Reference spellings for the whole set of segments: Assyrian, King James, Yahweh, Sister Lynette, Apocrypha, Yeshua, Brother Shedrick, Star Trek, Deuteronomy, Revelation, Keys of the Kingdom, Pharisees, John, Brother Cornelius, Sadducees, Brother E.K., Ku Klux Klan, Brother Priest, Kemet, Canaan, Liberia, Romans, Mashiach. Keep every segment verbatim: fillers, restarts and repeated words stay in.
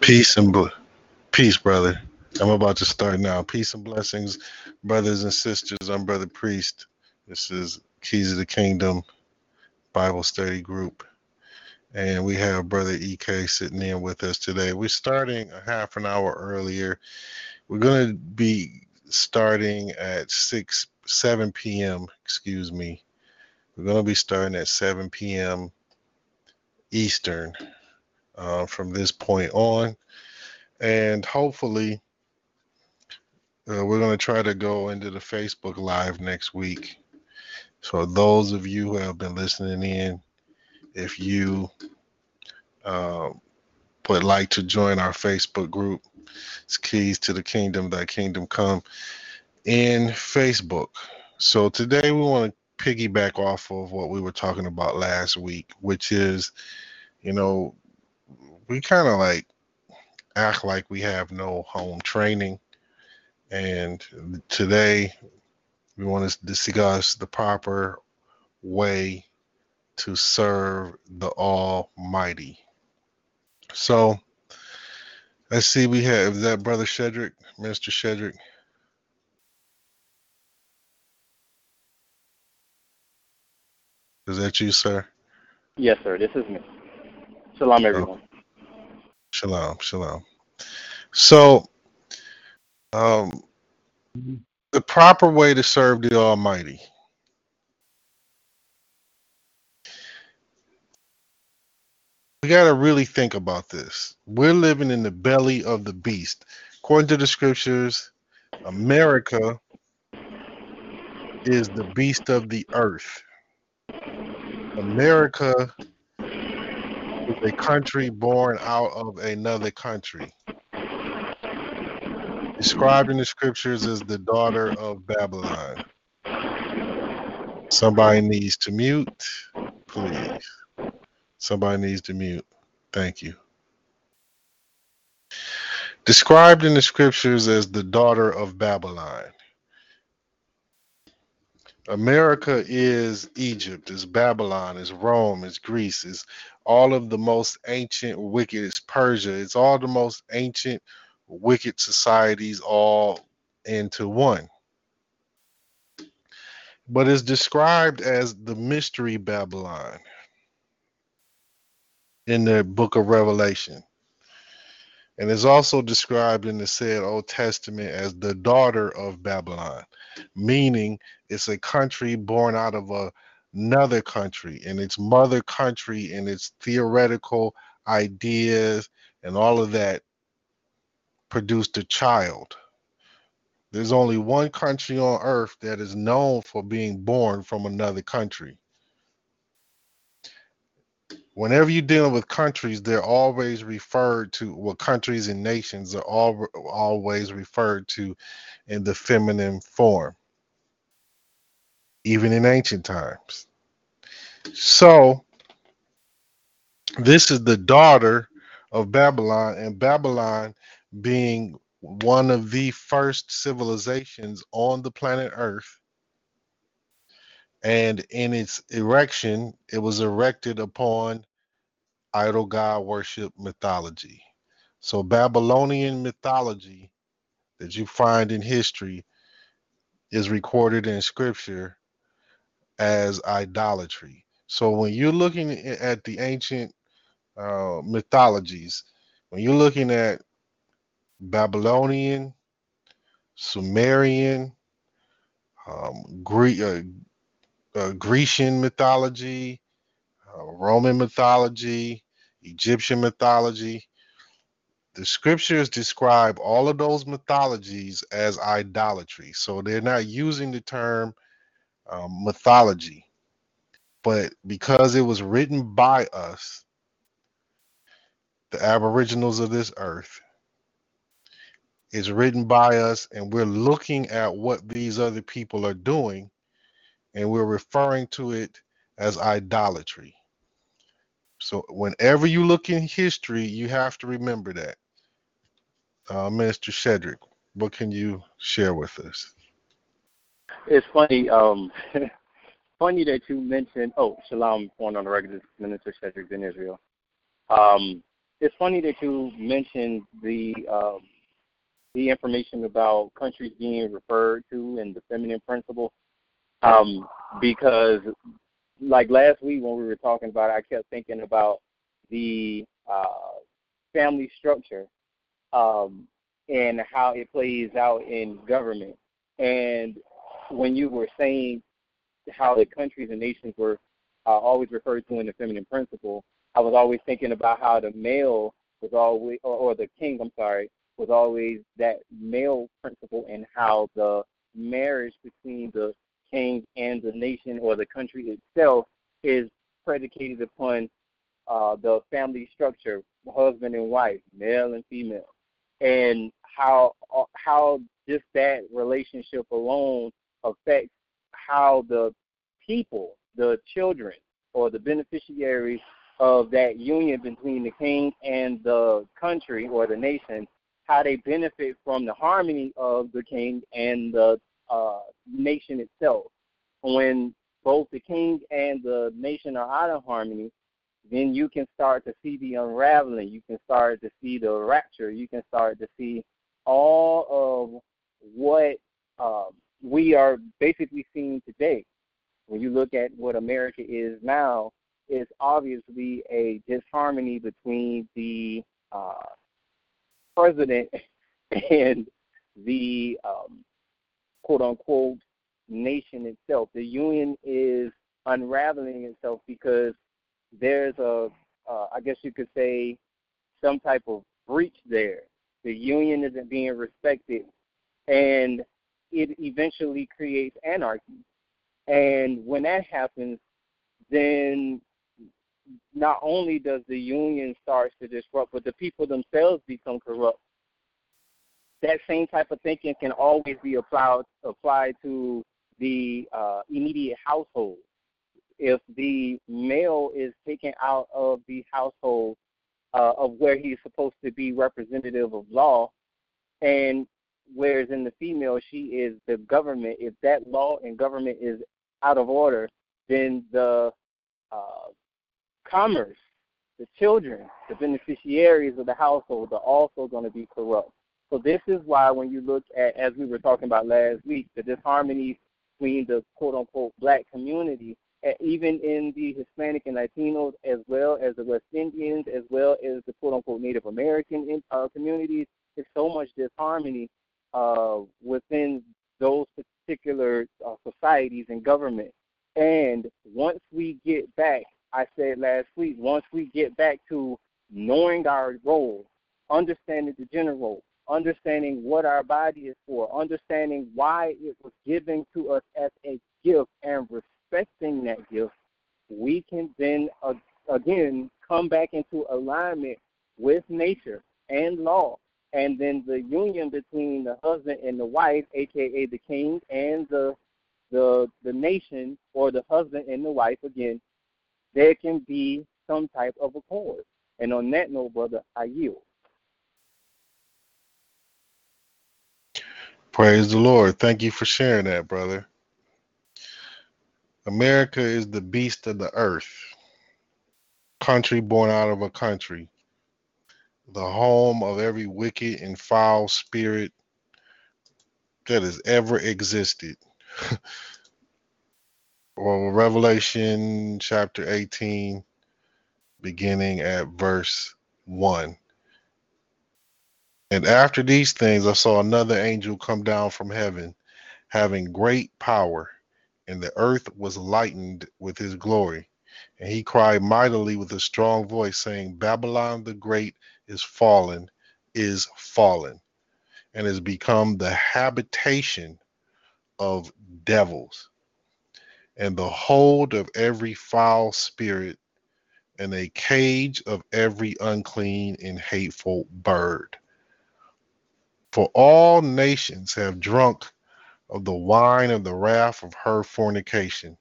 Peace and bl- peace, brother. I'm about to start now. Peace and blessings, brothers and sisters. I'm Brother Priest. This is Keys of the Kingdom Bible Study Group. And we have Brother E K sitting in with us today. We're starting a half an hour earlier. We're going to be starting at six, seven p.m., excuse me. We're going to be starting at seven p.m. Eastern. Uh, from this point on, and hopefully uh, we're going to try to go into the Facebook Live next week. So those of you who have been listening in, if you uh, would like to join our Facebook group, it's Keys to the Kingdom, Thy Kingdom Come, in Facebook. So today we want to piggyback off of what we were talking about last week, which is, you know, we kind of like act like we have no home training. And today we want to discuss the proper way to serve the Almighty. So let's see, we have is that Brother Shedrick, Mister Shedrick. Is that you, sir? Yes, sir. This is me. Shalom, everyone. Oh. Shalom, shalom. So, um, the proper way to serve the Almighty. We got to really think about this. We're living in the belly of the beast. According to the scriptures, America is the beast of the earth. America is a country born out of another country, described in the scriptures as the daughter of Babylon. Somebody needs to mute, please. Somebody needs to mute. Thank you. Described in the scriptures as the daughter of Babylon. America is Egypt, is Babylon, is Rome, is Greece, is all of the most ancient wicked, is Persia. It's all the most ancient wicked societies all into one. But it's described as the mystery Babylon in the book of Revelation. And it's also described in the said Old Testament as the daughter of Babylon, meaning it's a country born out of a, another country, and its mother country and its theoretical ideas and all of that produced a child. There's only one country on earth that is known for being born from another country. Whenever you're dealing with countries, they're always referred to, well, countries and nations are all, always referred to in the feminine form, even in ancient times. So this is the daughter of Babylon, and Babylon being one of the first civilizations on the planet Earth. And in its erection, it was erected upon idol god worship mythology. So Babylonian mythology that you find in history is recorded in scripture as idolatry. So when you're looking at the ancient uh, mythologies, when you're looking at Babylonian, Sumerian, um, Greek, uh, Uh, Grecian mythology, uh, Roman mythology, Egyptian mythology. The scriptures describe all of those mythologies as idolatry. So they're not using the term um, mythology. But because it was written by us, the aboriginals of this earth, it's written by us, and we're looking at what these other people are doing, and we're referring to it as idolatry. So whenever you look in history, you have to remember that. Uh, Minister Shedrick, what can you share with us? It's funny. Um, funny that you mentioned, oh, Shalom, going on the record, Minister Shedrick in Israel. Um, it's funny that you mentioned the um, the information about countries being referred to and the feminine principle, um, because like last week when we were talking about it, I kept thinking about the uh, family structure um, and how it plays out in government. And when you were saying how the countries and nations were uh, always referred to in the feminine principle, I was always thinking about how the male was always, or, or the king, I'm sorry, was always that male principle, and how the marriage between the king and the nation or the country itself is predicated upon uh, the family structure, husband and wife, male and female, and how how just that relationship alone affects how the people, the children, or the beneficiaries of that union between the king and the country or the nation, how they benefit from the harmony of the king and the uh, nation itself. When both the king and the nation are out of harmony, then you can start to see the unraveling. You can start to see the rapture. You can start to see all of what uh, we are basically seeing today. When you look at what America is now, it's obviously a disharmony between the uh, president and the um, quote-unquote nation itself. The union is unraveling itself because there's a, uh, I guess you could say, some type of breach there. The union isn't being respected, and it eventually creates anarchy. And when that happens, then not only does the union start to disrupt, but the people themselves become corrupt. That same type of thinking can always be applied, applied to the uh, immediate household. If the male is taken out of the household uh, of where he's supposed to be representative of law, and whereas in the female, she is the government, if that law and government is out of order, then the uh, commerce, the children, the beneficiaries of the household are also going to be corrupt. So this is why when you look at, as we were talking about last week, the disharmony between the quote-unquote black community, even in the Hispanic and Latinos, as well as the West Indians, as well as the quote-unquote Native American uh, communities, there's so much disharmony uh, within those particular uh, societies and government. And once we get back, I said last week, once we get back to knowing our role, understanding the general, understanding what our body is for, understanding why it was given to us as a gift, and respecting that gift, we can then, uh, again, come back into alignment with nature and law. And then the union between the husband and the wife, a k a the king and the the the nation, or the husband and the wife again, there can be some type of accord. And on that note, brother, I yield. Praise the Lord. Thank you for sharing that, brother. America is the beast of the earth, country born out of a country, the home of every wicked and foul spirit that has ever existed. Well, Revelation chapter eighteen, beginning at verse one. And after these things, I saw another angel come down from heaven, having great power, and the earth was lightened with his glory. And he cried mightily with a strong voice, saying, Babylon the Great is fallen, is fallen, and has become the habitation of devils, and the hold of every foul spirit, and a cage of every unclean and hateful bird. For all nations have drunk of the wine of the wrath of her fornication,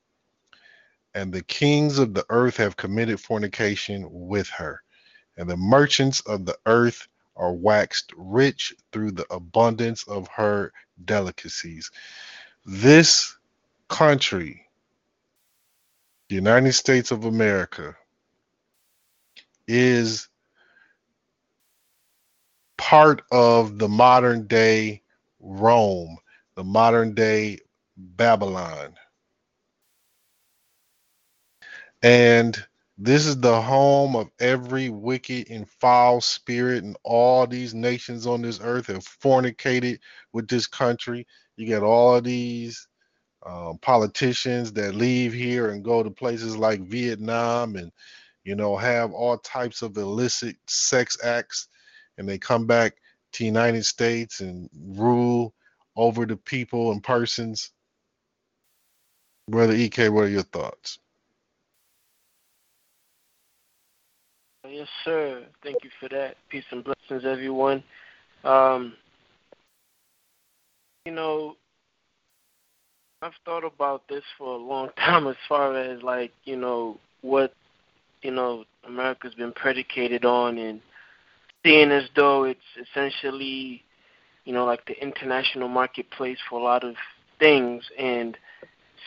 and the kings of the earth have committed fornication with her, and the merchants of the earth are waxed rich through the abundance of her delicacies. This country, the United States of America, is part of the modern day Rome, the modern day Babylon. And this is the home of every wicked and foul spirit, and all these nations on this earth have fornicated with this country. You get all of these um, politicians that leave here and go to places like Vietnam and, you know, have all types of illicit sex acts, and they come back to the United States and rule over the people and persons. Brother E K, what are your thoughts? Yes, sir. Thank you for that. Peace and blessings, everyone. Um, you know, I've thought about this for a long time as far as, like, you know, what, you know, America's been predicated on, and seeing as though it's essentially, you know, like the international marketplace for a lot of things, and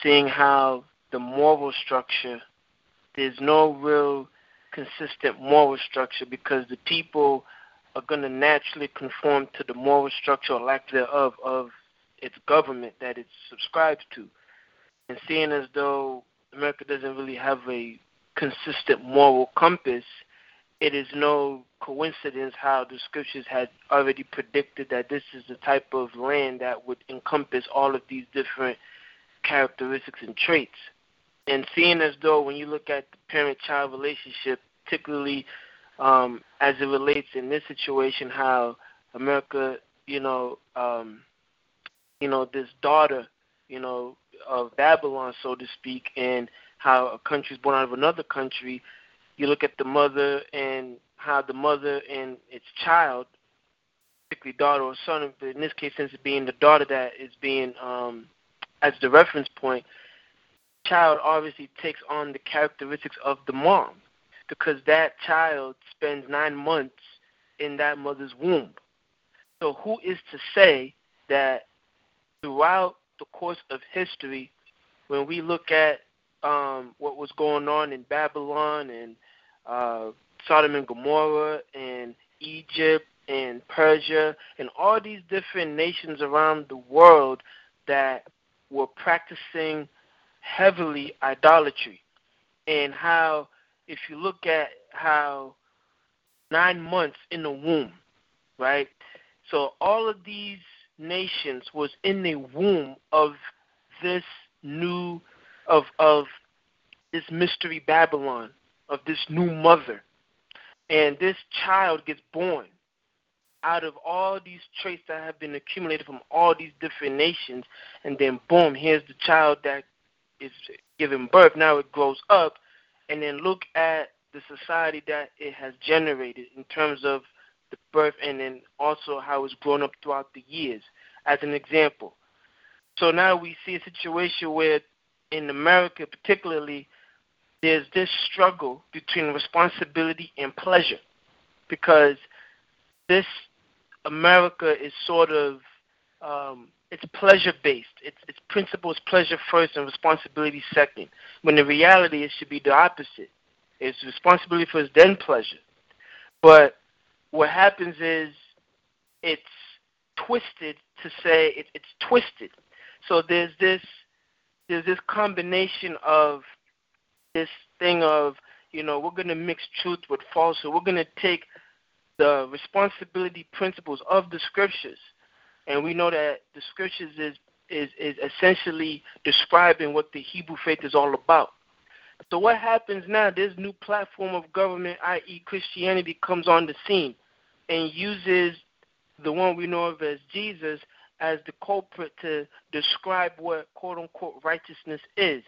seeing how the moral structure, there's no real consistent moral structure, because the people are going to naturally conform to the moral structure, or lack thereof, of its government that it subscribes to. And seeing as though America doesn't really have a consistent moral compass, it is no coincidence how the scriptures had already predicted that this is the type of land that would encompass all of these different characteristics and traits. And seeing as though when you look at the parent-child relationship, particularly um, as it relates in this situation, how America, you know, um, you know, this daughter, you know, of Babylon, so to speak, and how a country is born out of another country, you look at the mother and how the mother and its child, particularly daughter or son, but in this case, since it's being the daughter that is being, um, as the reference point, child obviously takes on the characteristics of the mom, because that child spends nine months in that mother's womb. So who is to say that throughout the course of history, when we look at um, what was going on in Babylon and uh, Sodom and Gomorrah and Egypt and Persia and all these different nations around the world that were practicing heavily idolatry, and how, if you look at how nine months in the womb, right? So all of these nations was in the womb of this new, of of this mystery Babylon, of this new mother, and this child gets born out of all these traits that have been accumulated from all these different nations, and then boom, here's the child that is giving birth. Now it grows up, and then look at the society that it has generated in terms of the birth, and then also how it's grown up throughout the years, as an example. So now we see a situation where in America particularly, there's this struggle between responsibility and pleasure, because this America is sort of um, it's pleasure-based. It's, its principle is pleasure first and responsibility second, when in reality it should be the opposite. It's responsibility first, then pleasure. But what happens is it's twisted to say it, it's twisted. So there's this there's this combination of this thing of, you know, we're going to mix truth with falsehood. We're going to take the responsibility principles of the scriptures, and we know that the scriptures is, is, is essentially describing what the Hebrew faith is all about. So what happens now, this new platform of government, that is. Christianity, comes on the scene and uses the one we know of as Jesus as the culprit to describe what, quote-unquote, righteousness is,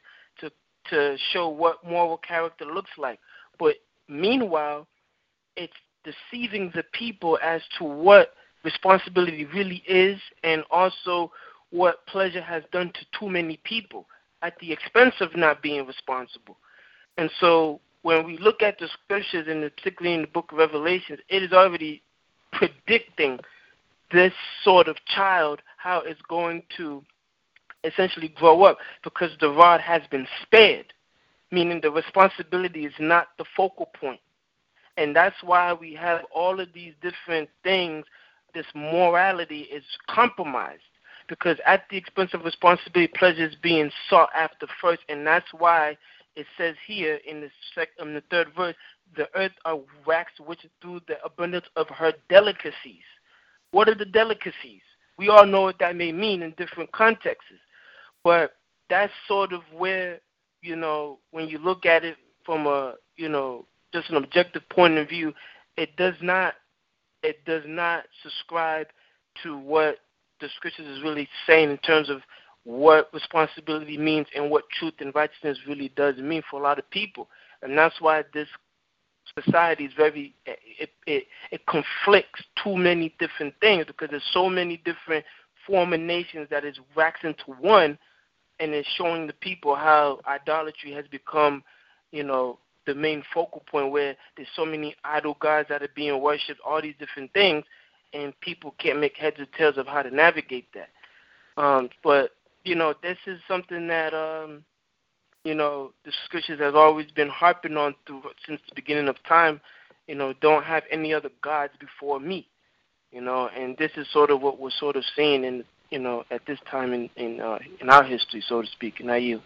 to show what moral character looks like. But meanwhile, it's deceiving the people as to what responsibility really is, and also what pleasure has done to too many people at the expense of not being responsible. And so when we look at the scriptures, and particularly in the book of Revelation, it is already predicting this sort of child, how it's going to essentially grow up, because the rod has been spared, meaning the responsibility is not the focal point. And that's why we have all of these different things. This morality is compromised, because at the expense of responsibility, pleasure is being sought after first. And that's why it says here in the, sec- in the third verse, the earth are waxed rich through the abundance of her delicacies. What are the delicacies? We all know what that may mean in different contexts. But that's sort of where, you know, when you look at it from a, you know, just an objective point of view, it does not it does not subscribe to what the scriptures is really saying in terms of what responsibility means and what truth and righteousness really does mean for a lot of people. And that's why this society is very, it, it, it conflicts too many different things, because there's so many different former nations that is waxed into one, and it's showing the people how idolatry has become, you know, the main focal point, where there's so many idol gods that are being worshipped, all these different things, and people can't make heads or tails of how to navigate that. Um, but, you know, this is something that, um, you know, the scriptures has always been harping on through, since the beginning of time, you know, don't have any other gods before me, you know, and this is sort of what we're sort of seeing in, you know, at this time in, in, uh, in our history, so to speak, and I yield.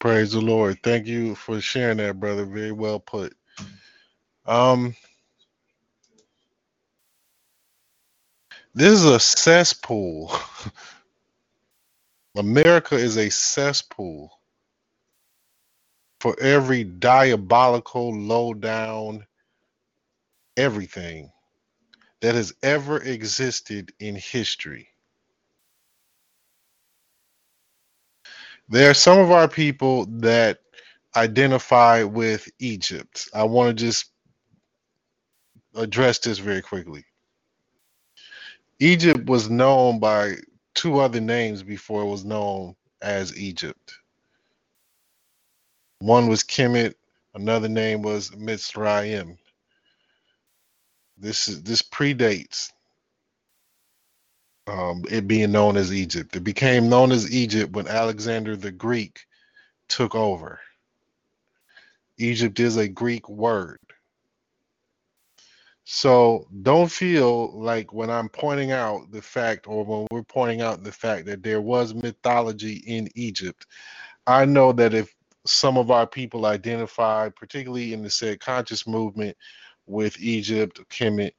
Praise the Lord. Thank you for sharing that, brother. Very well put. Um, this is a cesspool. America is a cesspool for every diabolical, low-down everything that has ever existed in history. There are some of our people that identify with Egypt. I want to just address this very quickly. Egypt was known by two other names before it was known as Egypt. One was Kemet, another name was Mitzrayim. This is this predates Um, it being known as Egypt. It became known as Egypt when Alexander the Greek took over. Egypt is a Greek word. So don't feel like when I'm pointing out the fact, or when we're pointing out the fact that there was mythology in Egypt, I know that if some of our people identify, particularly in the said conscious movement, with Egypt, Kemet,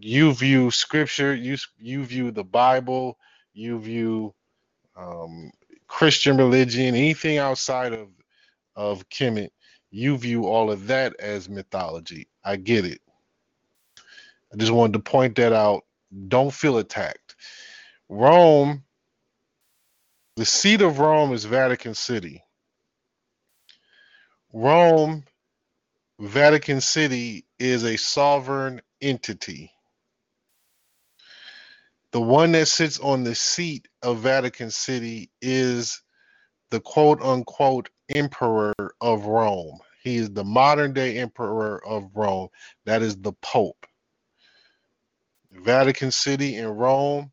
you view scripture, you you view the Bible, you view um, Christian religion, anything outside of, of Kemet, you view all of that as mythology. I get it. I just wanted to point that out. Don't feel attacked. Rome, the seat of Rome is Vatican City. Rome, Vatican City is a sovereign entity. The one that sits on the seat of Vatican City is the quote-unquote emperor of Rome. He is the modern-day emperor of Rome. That is the Pope. Vatican City and Rome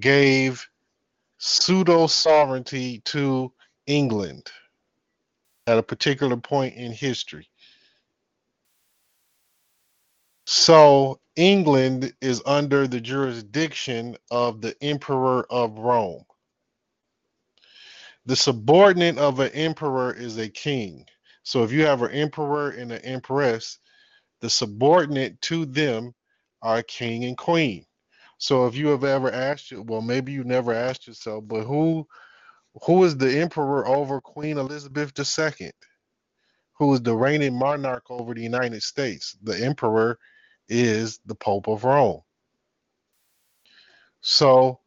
gave pseudo-sovereignty to England at a particular point in history. So England is under the jurisdiction of the emperor of Rome. The subordinate of an emperor is a king. So if you have an emperor and an empress, the subordinate to them are king and queen. So if you have ever asked you, well, maybe you never asked yourself, but who, who is the emperor over Queen Elizabeth the Second, who is the reigning monarch over the United States? The emperor is the Pope of Rome. So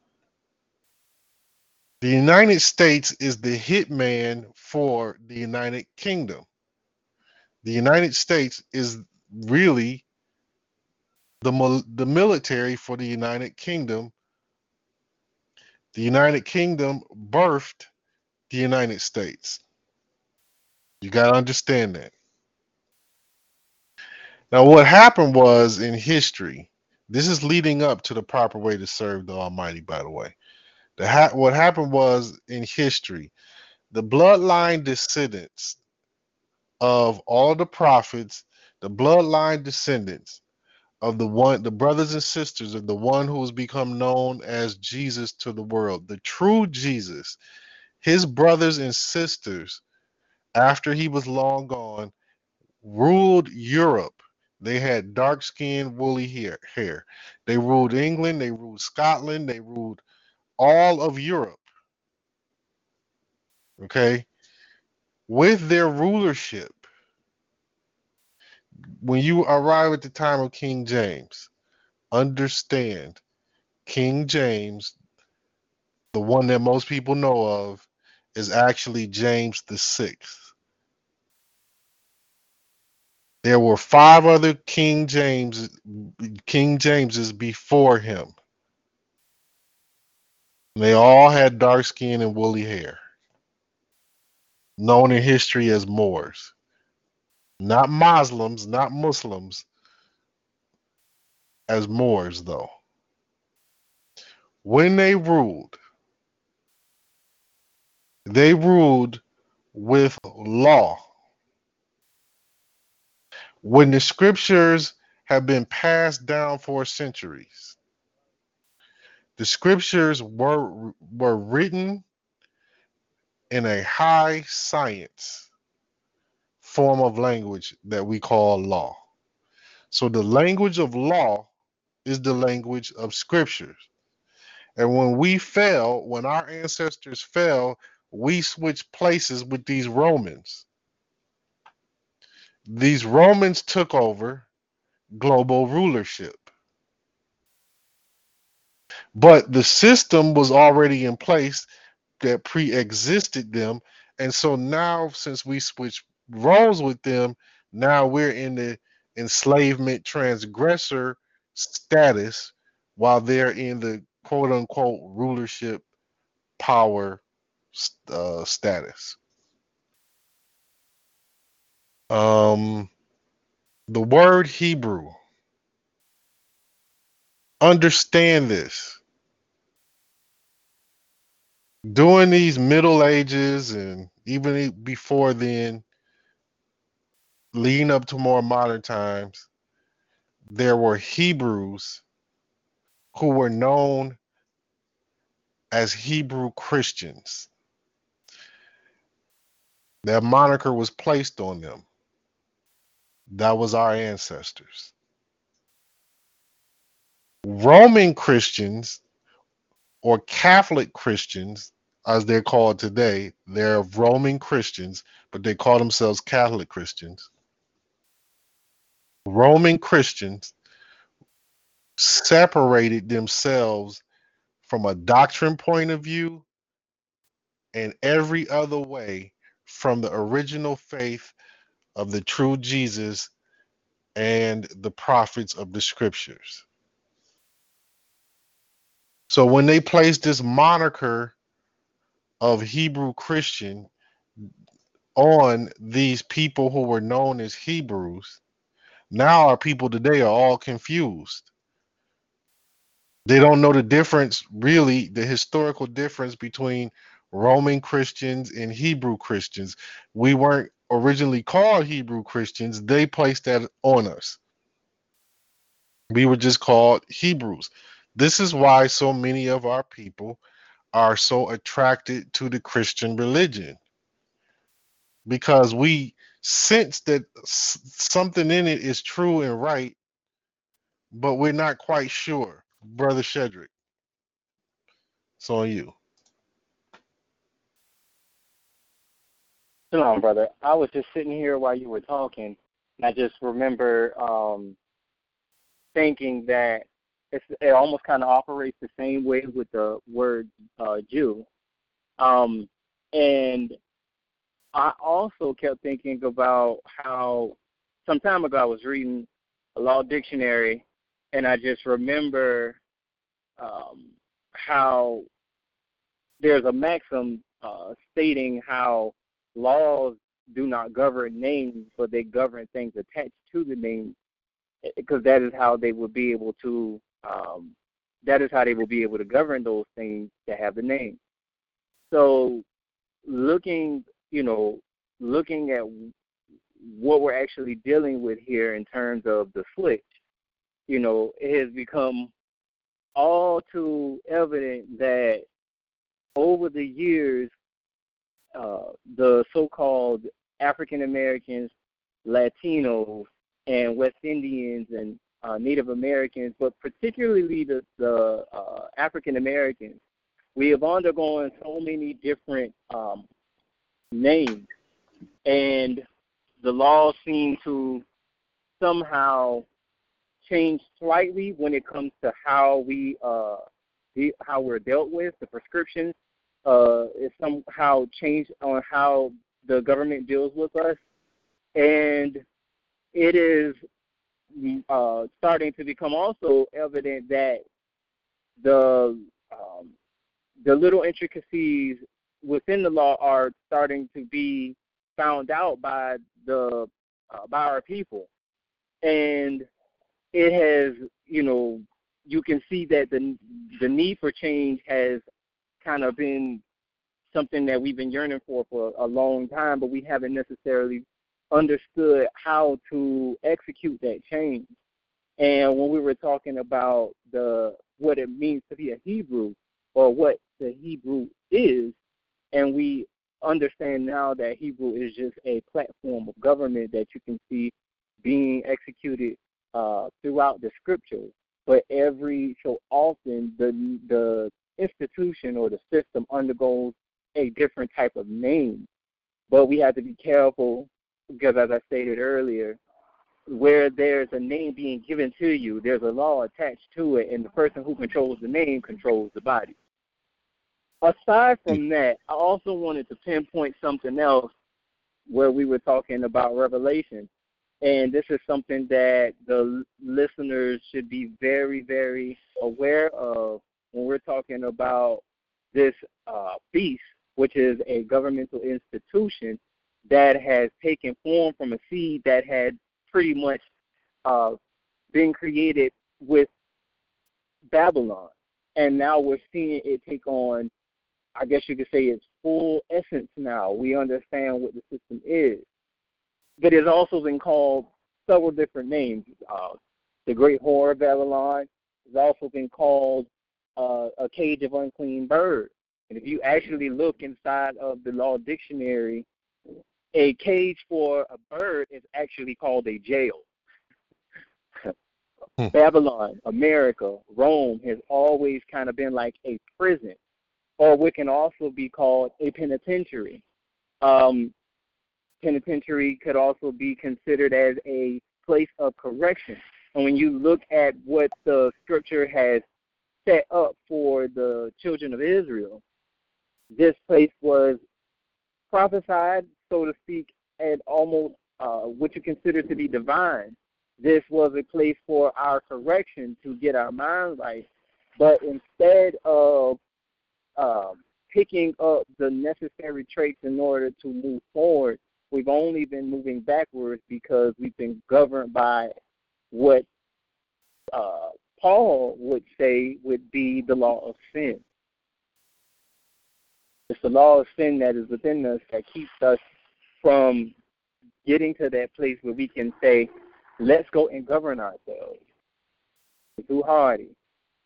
The United States is the hitman for the United Kingdom. The United States is really the, the military for the United Kingdom. The United Kingdom birthed the United States. You got to understand that. Now, what happened was in history, this is leading up to the proper way to serve the Almighty, by the way. The ha- what happened was in history, the bloodline descendants of all the prophets, the bloodline descendants of the one, the brothers and sisters of the one who has become known as Jesus to the world, the true Jesus, his brothers and sisters, after he was long gone, ruled Europe. They had dark-skinned, woolly hair, hair. They ruled England. They ruled Scotland. They ruled all of Europe. Okay? With their rulership, when you arrive at the time of King James, understand King James, the one that most people know of, is actually James the Sixth. There were five other King James, King Jameses before him. They all had dark skin and woolly hair, known in history as Moors. Not Muslims, not Muslims, as Moors, though. When they ruled, they ruled with law. When the scriptures have been passed down for centuries, the scriptures were, were written in a high science form of language that we call law. So the language of law is the language of scriptures. And when we fell, when our ancestors fell, we switched places with these Romans. These Romans took over global rulership. But the system was already in place that pre-existed them. And so now, since we switched roles with them, now we're in the enslavement transgressor status while they're in the quote-unquote rulership power Uh, status. Um, the word Hebrew. Understand this. During these Middle Ages and even before then, leading up to more modern times, there were Hebrews who were known as Hebrew Christians. That moniker was placed on them. That was our ancestors. Roman Christians or Catholic Christians, as they're called today, they're Roman Christians, but they call themselves Catholic Christians. Roman Christians separated themselves from a doctrine point of view and every other way from the original faith of the true Jesus and the prophets of the scriptures. So when they placed this moniker of Hebrew Christian on these people who were known as Hebrews, now our people today are all confused. They don't know the difference, really, the historical difference between Roman Christians and Hebrew Christians. We weren't originally called Hebrew Christians. They placed that on us. We were just called Hebrews. This is why so many of our people are so attracted to the Christian religion, because we sense that something in it is true and right, but we're not quite sure. Brother Shedrick, it's on you. Come on, brother. I was just sitting here while you were talking, and I just remember um, thinking that it's, it almost kind of operates the same way with the word uh, Jew. Um, and I also kept thinking about how some time ago I was reading a law dictionary, and I just remember um, how there's a maxim uh, stating how laws do not govern names, but they govern things attached to the name, because that is how they would be able to um, that is how they will be able to govern those things that have the name. So looking, you know, looking at what we're actually dealing with here in terms of the switch, you know, it has become all too evident that over the years, uh, the so-called African Americans, Latinos, and West Indians and uh, Native Americans, but particularly the, the uh, African Americans, we have undergone so many different um, names, and the laws seem to somehow change slightly when it comes to how we uh, de- how we're dealt with. The prescriptions uh, is somehow changed on how the government deals with us, and it is uh, starting to become also evident that the um, the little intricacies within the law are starting to be found out by the uh, by our people, and it has, you know, you can see that the the need for change has kind of been something that we've been yearning for for a long time, but we haven't necessarily understood how to execute that change. And when we were talking about the what it means to be a Hebrew, or what the Hebrew is, and we understand now that Hebrew is just a platform of government that you can see being executed uh, throughout the scriptures. But every so often, the the institution or the system undergoes a different type of name. But we have to be careful because, as I stated earlier, where there's a name being given to you, there's a law attached to it, and the person who controls the name controls the body. Aside from that, I also wanted to pinpoint something else where we were talking about Revelation, and this is something that the listeners should be very, very aware of when we're talking about this uh, feast, which is a governmental institution that has taken form from a seed that had pretty much uh, been created with Babylon, and now we're seeing it take on, I guess you could say, its full essence now. We understand what the system is. But it's also been called several different names. Uh, the Great Whore of Babylon has also been called uh, a cage of unclean birds. And if you actually look inside of the law dictionary, a cage for a bird is actually called a jail. hmm. Babylon, America, Rome has always kind of been like a prison, or what can also be called a penitentiary. Um, penitentiary could also be considered as a place of correction. And when you look at what the scripture has set up for the children of Israel, this place was prophesied, so to speak, and almost uh, what you consider to be divine. This was a place for our correction, to get our mind right. But instead of uh, picking up the necessary traits in order to move forward, we've only been moving backwards because we've been governed by what uh, Paul would say would be the law of sin. It's the law of sin that is within us that keeps us from getting to that place where we can say, let's go and govern ourselves. We're too hardy.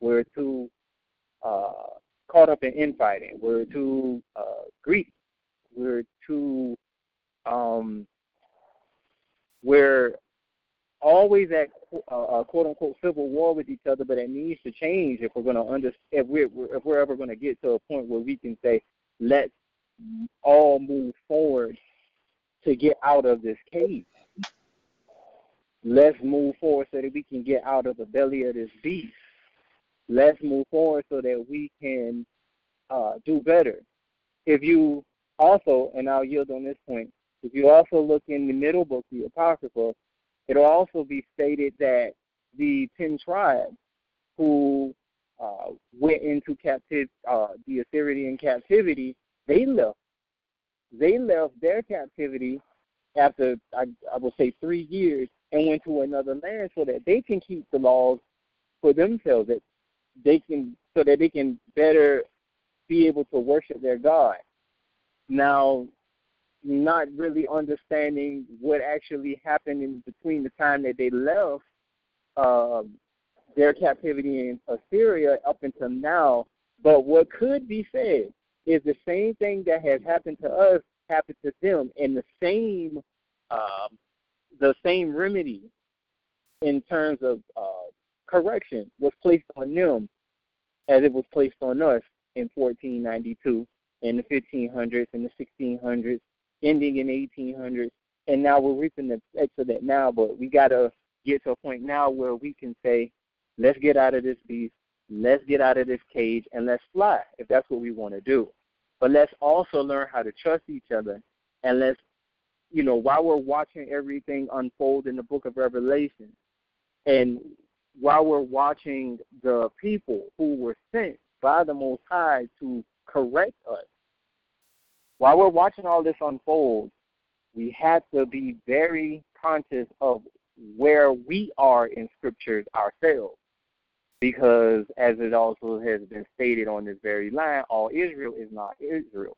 We're too uh, caught up in infighting. We're too uh, greedy. We're too, um, we're always at uh, quote-unquote civil war with each other, but it needs to change if we're going to under, if we're, if we're ever going to get to a point where we can say, let's all move forward to get out of this cage. Let's move forward so that we can get out of the belly of this beast. Let's move forward so that we can uh, do better. If you also, and I'll yield on this point, if you also look in the middle book, the Apocrypha, it'll also be stated that the ten tribes who uh, went into captive, uh, the Assyrian captivity, they left. They left their captivity after, I, I would say, three years and went to another land so that they can keep the laws for themselves, that they can, so that they can better be able to worship their God. Now, not really understanding what actually happened in between the time that they left uh, their captivity in Assyria up until now, but what could be said is the same thing that has happened to us happened to them, and the same um, the same remedy in terms of uh, correction was placed on them as it was placed on us in fourteen ninety-two, in the fifteen hundreds, in the sixteen hundreds, ending in eighteen hundreds, and now we're reaping the effects of that now, but we got to get to a point now where we can say, let's get out of this beast, let's get out of this cage, and let's fly, if that's what we want to do. But let's also learn how to trust each other, and let's, you know, while we're watching everything unfold in the book of Revelation, and while we're watching the people who were sent by the Most High to correct us, while we're watching all this unfold, we have to be very conscious of where we are in scriptures ourselves, because as it also has been stated on this very line, all Israel is not Israel,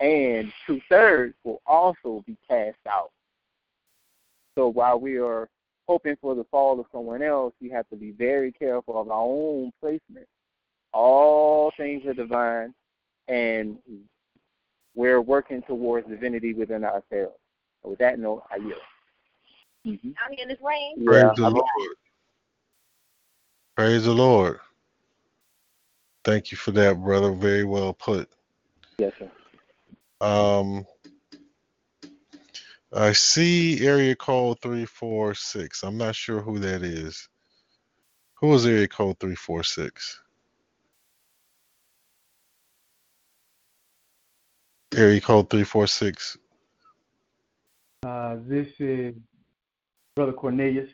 and two-thirds will also be cast out. So while we are hoping for the fall of someone else, we have to be very careful of our own placement. All things are divine, and we're working towards divinity within ourselves. So with that note, I yield. Mm-hmm. I'm in this rain. Praise yeah, the I'm Lord. Here. Praise the Lord. Thank you for that, brother. Very well put. Yes, sir. Um, I see area code three four six. I'm not sure who that is. Who is area code three four six? Area code three four six. Uh, this is Brother Cornelius,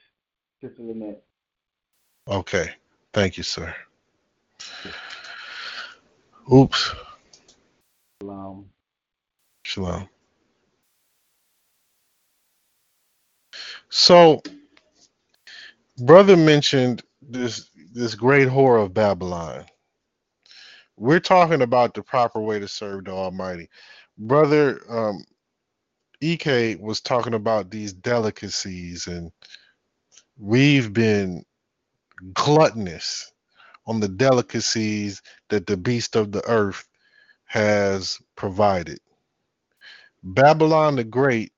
Sister Lynette. Okay. Thank you, sir. Oops. Shalom. Shalom. So, brother mentioned this this great whore of Babylon. We're talking about the proper way to serve the Almighty. Brother um, E K was talking about these delicacies, and we've been gluttonous on the delicacies that the beast of the earth has provided. Babylon the Great,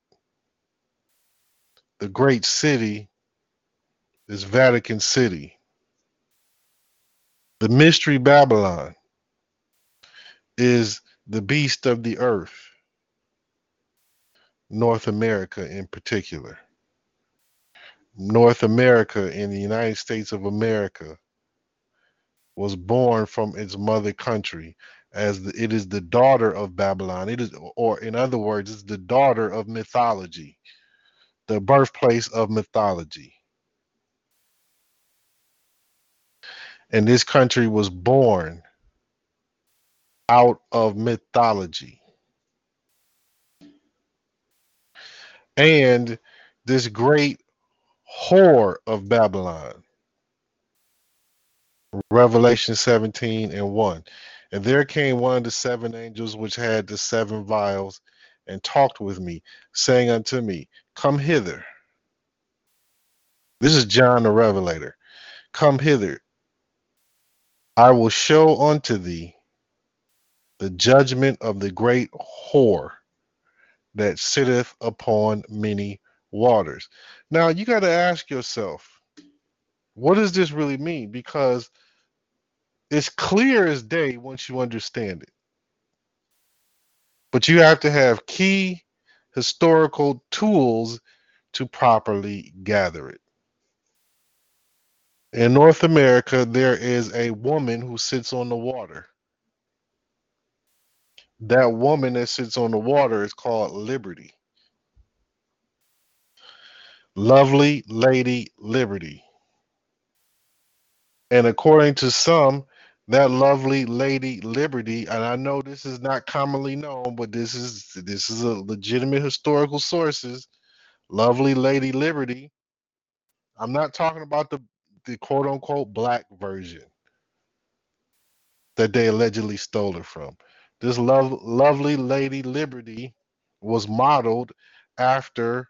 the great city, is Vatican City. The mystery Babylon is the beast of the earth, North America in particular. North America in the United States of America was born from its mother country, as the, it is the daughter of Babylon. It is, or in other words, it's the daughter of mythology, the birthplace of mythology. And this country was born out of mythology. And this great whore of Babylon, Revelation seventeen and one. And there came one of the seven angels which had the seven vials, and talked with me, saying unto me, come hither. This is John the Revelator. Come hither. I will show unto thee the judgment of the great whore that sitteth upon many waters. Now, you got to ask yourself, what does this really mean? Because it's clear as day once you understand it. But you have to have key historical tools to properly gather it. In North America, there is a woman who sits on the water. that woman that sits on the water is called Liberty. Lovely Lady Liberty. And according to some, that lovely Lady Liberty, and I know this is not commonly known, but this is this is a legitimate historical sources. Lovely Lady Liberty. I'm not talking about the, the quote unquote black version that they allegedly stole her from. This love, lovely Lady Liberty was modeled after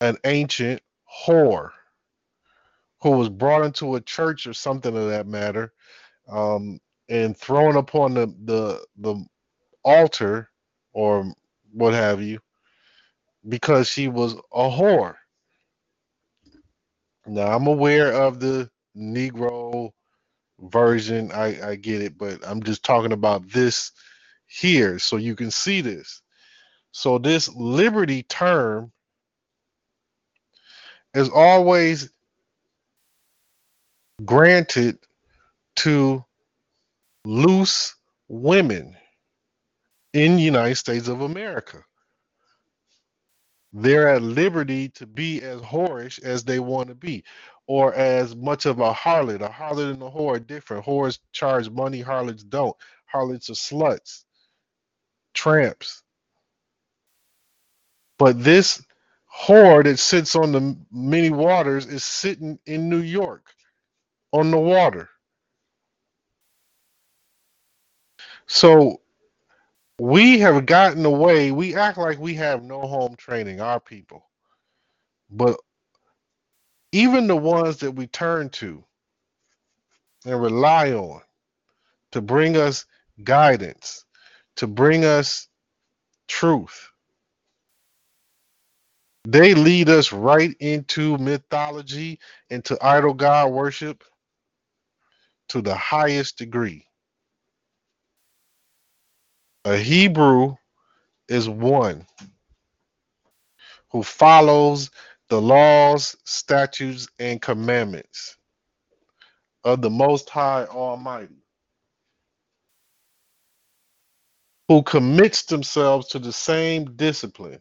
an ancient whore who was brought into a church or something of that matter, um, and thrown upon the, the the altar or what have you, because she was a whore. Now, I'm aware of the Negro version. I, I get it, but I'm just talking about this here so you can see this. So this Liberty term is always granted to loose women in the United States of America. They're at liberty to be as whorish as they want to be, or as much of a harlot. A harlot and a whore are different. Whores charge money, harlots don't. Harlots are sluts, tramps. But this whore that sits on the many waters is sitting in New York on the water. So we have gotten away. We act like we have no home training, our people. But even the ones that we turn to and rely on to bring us guidance, to bring us truth, they lead us right into mythology, into idol god worship to the highest degree. A Hebrew is one who follows the laws, statutes, and commandments of the Most High Almighty, who commits themselves to the same discipline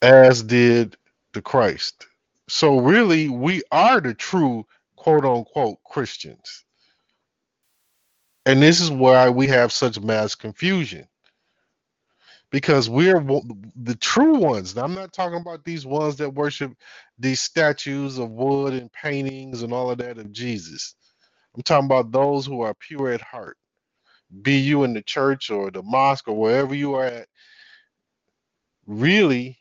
as did the Christ. So really, we are the true quote-unquote Christians. And this is why we have such mass confusion, because we're the true ones. Now, I'm not talking about these ones that worship these statues of wood and paintings and all of that of Jesus. I'm talking about those who are pure at heart. Be you in the church or the mosque or wherever you are at, really,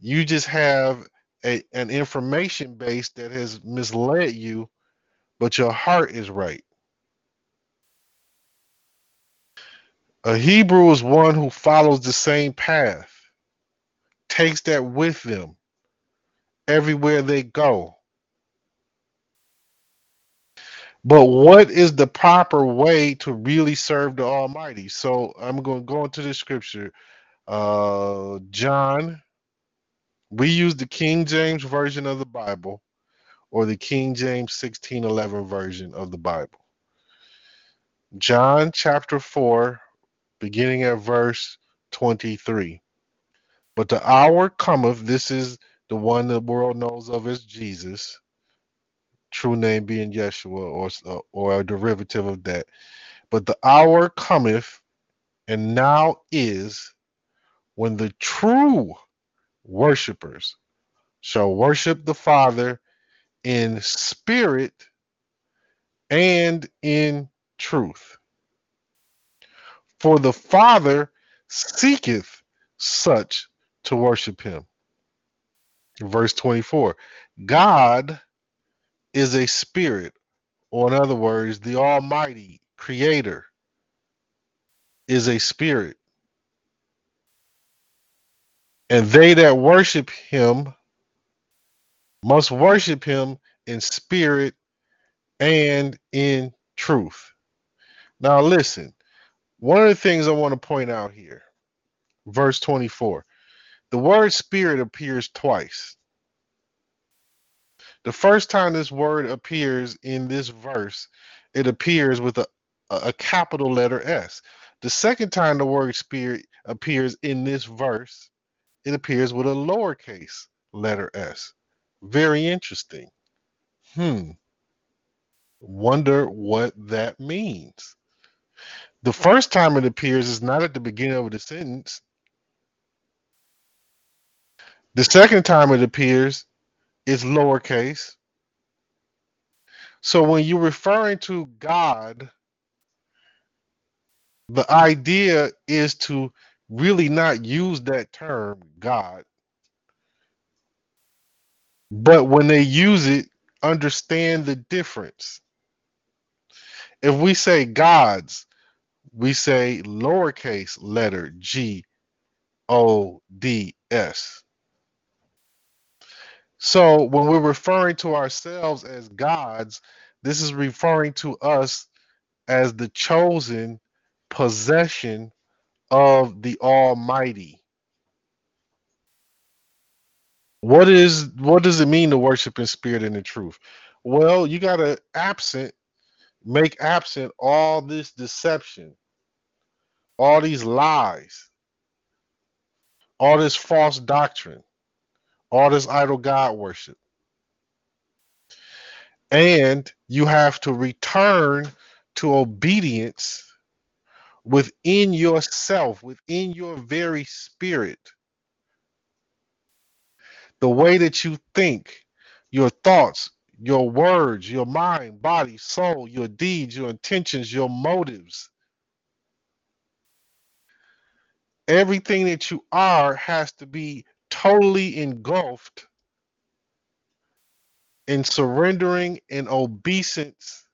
you just have a, an information base that has misled you, but your heart is right. A Hebrew is one who follows the same path, takes that with them everywhere they go. But what is the proper way to really serve the Almighty? So I'm going to go into the scripture. Uh, John, we use the King James version of the Bible, or the King James sixteen eleven version of the Bible. John chapter four, beginning at verse twenty-three. But the hour cometh, this is the one the world knows of as Jesus, true name being Yeshua, or, or a derivative of that. But the hour cometh, and now is, when the true worshipers shall worship the Father in spirit and in truth. For the Father seeketh such to worship him. Verse twenty-four, God is a spirit, or in other words, the Almighty Creator is a spirit. And they that worship him must worship him in spirit and in truth. Now listen. One of the things I want to point out here, verse twenty-four, the word spirit appears twice. The first time this word appears in this verse, it appears with a a capital letter S. The second time the word spirit appears in this verse, it appears with a lowercase letter S. Very interesting. Hmm. Wonder what that means. The first time it appears is not at the beginning of the sentence. The second time it appears is lowercase. So when you're referring to God, the idea is to really not use that term, God. But when they use it, understand the difference. If we say gods, we say lowercase letter G O D S. So when we're referring to ourselves as gods, this is referring to us as the chosen possession of the Almighty. What is what does it mean to worship in spirit and in truth? Well, you gotta absent, make absent all this deception, all these lies, all this false doctrine, all this idol God worship. And you have to return to obedience within yourself, within your very spirit. The way that you think, your thoughts, your words, your mind, body, soul, your deeds, your intentions, your motives. Everything that you are has to be totally engulfed in surrendering and obeisance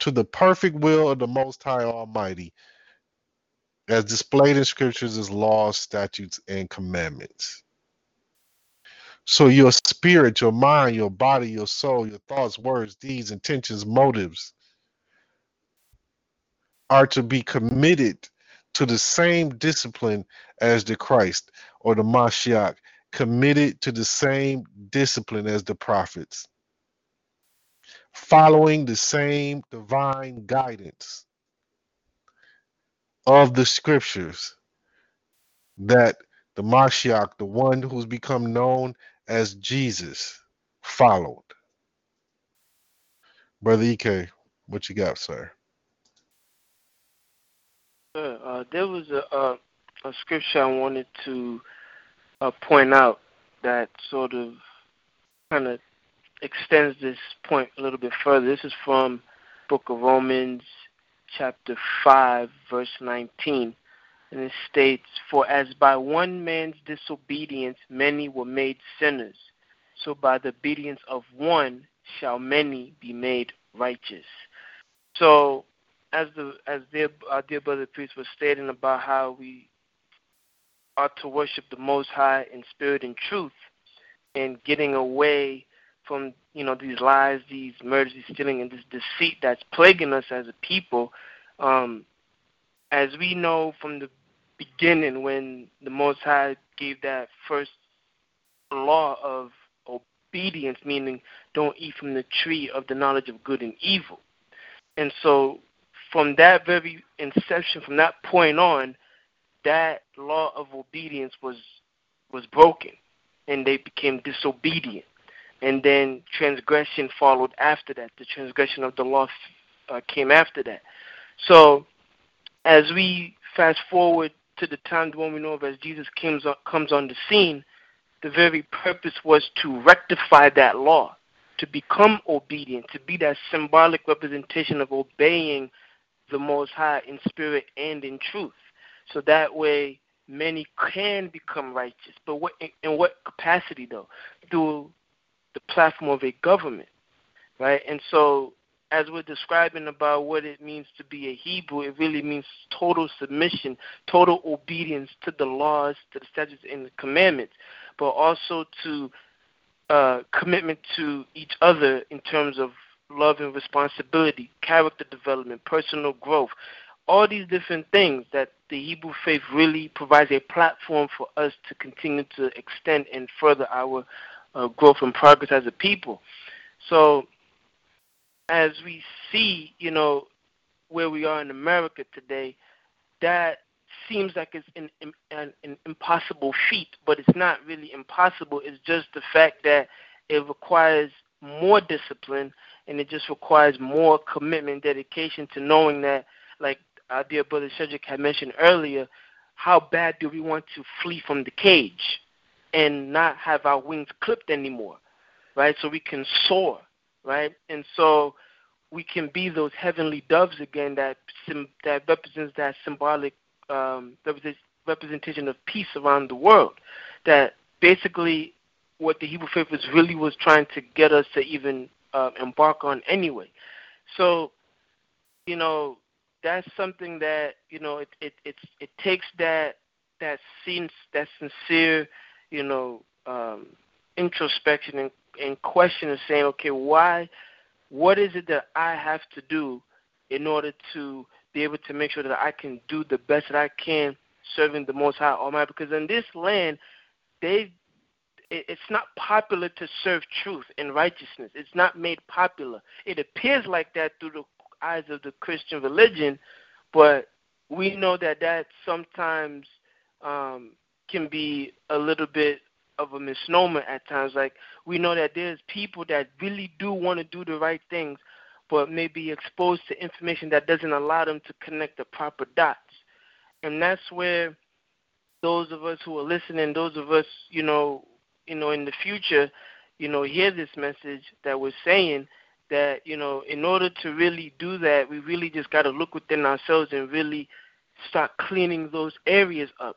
to the perfect will of the Most High Almighty, as displayed in scriptures as laws, statutes, and commandments. So your spirit, your mind, your body, your soul, your thoughts, words, deeds, intentions, motives are to be committed to the same discipline as the Christ or the Mashiach, committed to the same discipline as the prophets, following the same divine guidance of the scriptures that the Mashiach, the one who's become known as Jesus, followed. Brother E K, what you got, sir? Uh, uh, there was a, uh, a scripture I wanted to uh, point out that sort of kind of extends this point a little bit further. This is from Book of Romans, chapter five, verse nineteen. And it states, "For as by one man's disobedience many were made sinners, so by the obedience of one shall many be made righteous." So, as the as dear, our dear brother priest was stating about how we are to worship the Most High in spirit and truth, and getting away from you know these lies, these murders, these stealing, and this deceit that's plaguing us as a people, um, as we know from the beginning, when the Most High gave that first law of obedience, meaning don't eat from the tree of the knowledge of good and evil. And so from that very inception, from that point on, that law of obedience was was broken, and they became disobedient. And then transgression followed after that. The transgression of the law uh, came after that. So as we fast forward to the time when we know of as Jesus comes on, comes on the scene, the very purpose was to rectify that law, to become obedient, to be that symbolic representation of obeying the Most High in spirit and in truth. So that way many can become righteous. But what in what capacity, though? Through the platform of a government, right? And so as we're describing about what it means to be a Hebrew, it really means total submission, total obedience to the laws, to the statutes, and the commandments, but also to uh, commitment to each other in terms of love and responsibility, character development, personal growth, all these different things that the Hebrew faith really provides a platform for us to continue to extend and further our uh, growth and progress as a people. So as we see, you know, where we are in America today, that seems like it's an, an, an impossible feat, but it's not really impossible. It's just the fact that it requires more discipline, and it just requires more commitment, dedication to knowing that, like our dear Brother Shedrick had mentioned earlier, how bad do we want to flee from the cage and not have our wings clipped anymore, right? So we can soar, right? And so we can be those heavenly doves again that sim- that represents that symbolic um, representation of peace around the world, that basically what the Hebrew faith was really was trying to get us to even uh, embark on anyway. So, you know, that's something that, you know, it it it, it takes that that sense, that sincere, you know, um, introspection and, and question of saying, okay, why, what is it that I have to do in order to be able to make sure that I can do the best that I can serving the Most High Almighty? Because in this land, they it's not popular to serve truth and righteousness. It's not made popular. It appears like that through the eyes of the Christian religion, but we know that that sometimes um, can be a little bit of a misnomer at times. Like, we know that there's people that really do want to do the right things, but may be exposed to information that doesn't allow them to connect the proper dots. And that's where those of us who are listening, those of us, you know, you know, in the future, you know, hear this message that we're saying, that, you know, in order to really do that, we really just got to look within ourselves and really start cleaning those areas up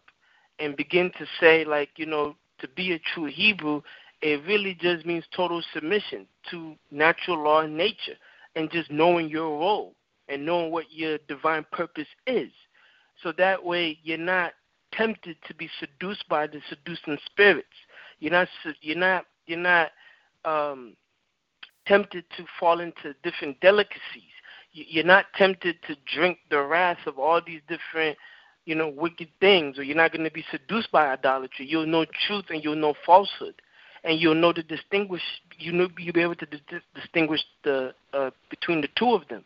and begin to say, like, you know, to be a true Hebrew, it really just means total submission to natural law and nature and just knowing your role and knowing what your divine purpose is. So that way you're not tempted to be seduced by the seducing spirits. You're not you're not you're not um, tempted to fall into different delicacies. You're not tempted to drink the wrath of all these different, you know, wicked things. Or you're not going to be seduced by idolatry. You'll know truth and you'll know falsehood, and you'll know to distinguish. You know, you'll be able to dis- distinguish the uh, between the two of them.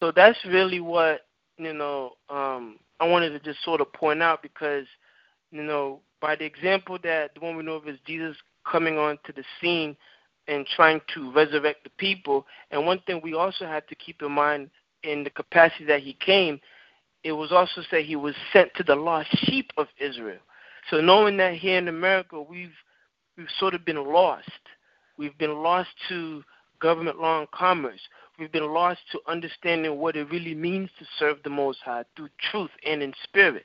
So that's really what, you know, um, I wanted to just sort of point out, because, you know, by the example that the one we know of is Jesus coming onto the scene and trying to resurrect the people. And one thing we also have to keep in mind in the capacity that he came, it was also said he was sent to the lost sheep of Israel. So knowing that here in America, we've we've sort of been lost. We've been lost to government law and commerce. We've been lost to understanding what it really means to serve the Most High through truth and in spirit.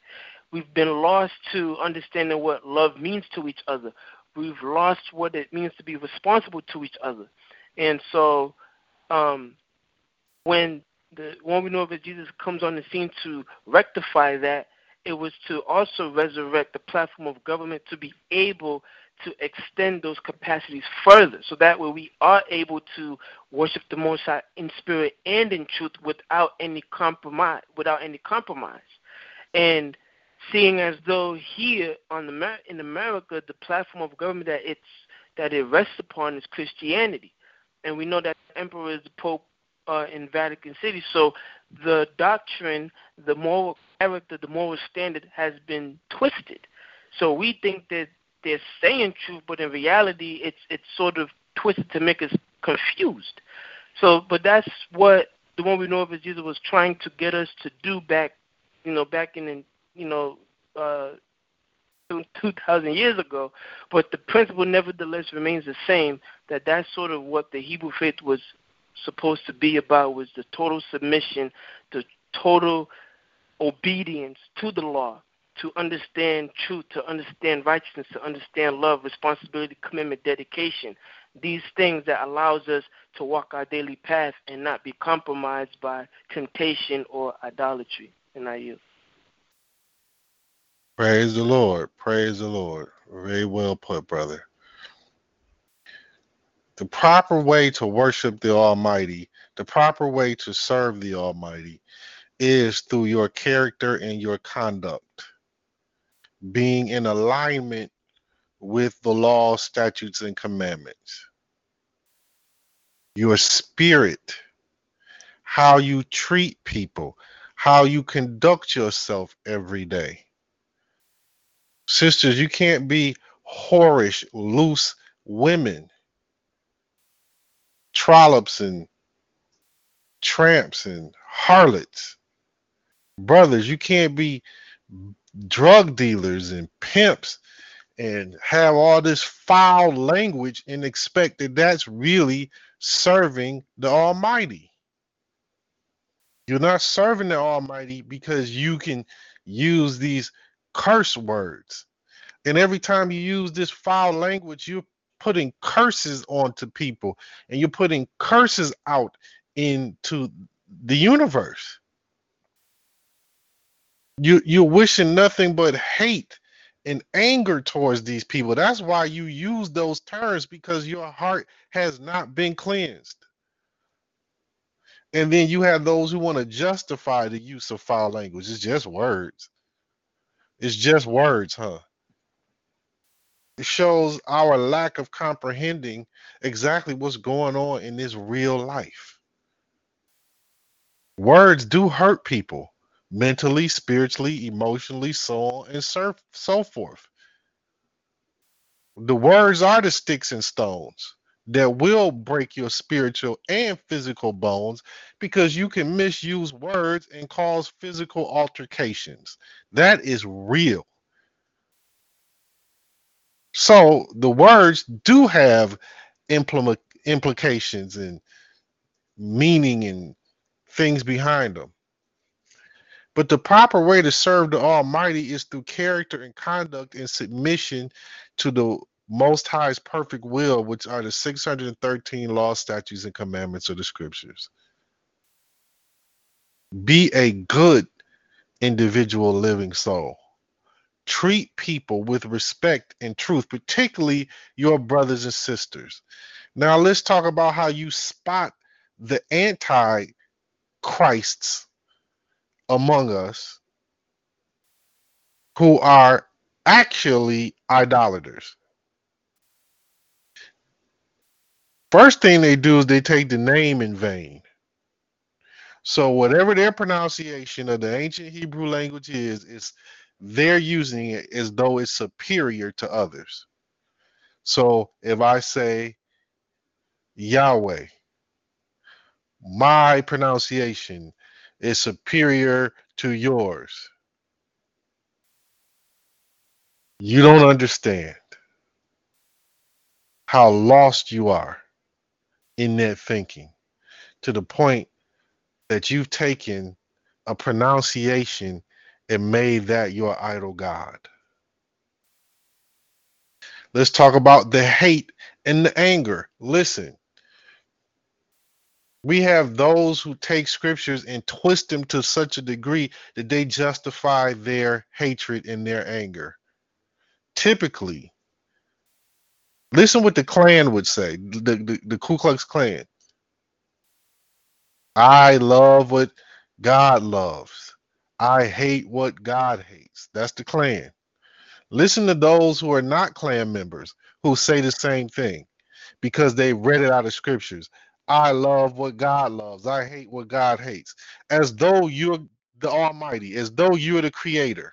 We've been lost to understanding what love means to each other. We've lost what it means to be responsible to each other. And so um, when the one we know of as Jesus comes on the scene to rectify that, it was to also resurrect the platform of government to be able to extend those capacities further, so that way we are able to worship the Most High in spirit and in truth without any compromise, without any compromise. And seeing as though here on the in America, the platform of government that it's that it rests upon is Christianity, and we know that the emperor is the pope uh, in Vatican City. So the doctrine, the moral character, the moral standard has been twisted. So we think that they're saying truth, but in reality, it's it's sort of twisted to make us confused. So, but that's what the one we know of as Jesus was trying to get us to do back, you know, back in the you know, uh, two thousand years ago, but the principle nevertheless remains the same, that that's sort of what the Hebrew faith was supposed to be about, was the total submission, the total obedience to the law, to understand truth, to understand righteousness, to understand love, responsibility, commitment, dedication, these things that allows us to walk our daily path and not be compromised by temptation or idolatry. And I yield. Praise the Lord. Praise the Lord. Very well put, brother. The proper way to worship the Almighty, the proper way to serve the Almighty is through your character and your conduct, being in alignment with the law, statutes, and commandments. Your spirit how you treat people, how you conduct yourself every day. Sisters, you can't be whorish, loose women, trollops and tramps and harlots. Brothers, you can't be drug dealers and pimps and have all this foul language and expect that that's really serving the Almighty. You're not serving the Almighty because you can use these curse words. And every time you use this foul language, you're putting curses onto people, and you're putting curses out into the universe. You, you're wishing nothing but hate and anger towards these people. That's why you use those terms, because your heart has not been cleansed. And then you have those who want to justify the use of foul language. It's just words. It's just words, huh? It shows our lack of comprehending exactly what's going on in this real life. Words do hurt people mentally, spiritually, emotionally, so on and so, so forth. The words are the sticks and stones that will break your spiritual and physical bones, because you can misuse words and cause physical altercations. That is real. So the words do have impl- implications and meaning and things behind them. But the proper way to serve the Almighty is through character and conduct and submission to the Most High's perfect will, which are the six hundred thirteen laws, statutes, and commandments of the scriptures. Be a good individual living soul. Treat people with respect and truth, particularly your brothers and sisters. Now let's talk about how you spot the anti-Christs among us who are actually idolaters. First thing they do is they take the name in vain. So whatever their pronunciation of the ancient Hebrew language is, it's they're using it as though it's superior to others. So if I say Yahweh, my pronunciation is superior to yours. You don't understand how lost you are in that thinking, to the point that you've taken a pronunciation and made that your idol god. Let's talk about the hate and the anger. Listen, we have those who take scriptures and twist them to such a degree that they justify their hatred and their anger. Typically, listen what the Klan would say, the, the, the Ku Klux Klan. I love what God loves. I hate what God hates. That's the Klan. Listen to those who are not Klan members who say the same thing because they read it out of scriptures. I love what God loves. I hate what God hates. As though you're the Almighty, as though you're the Creator,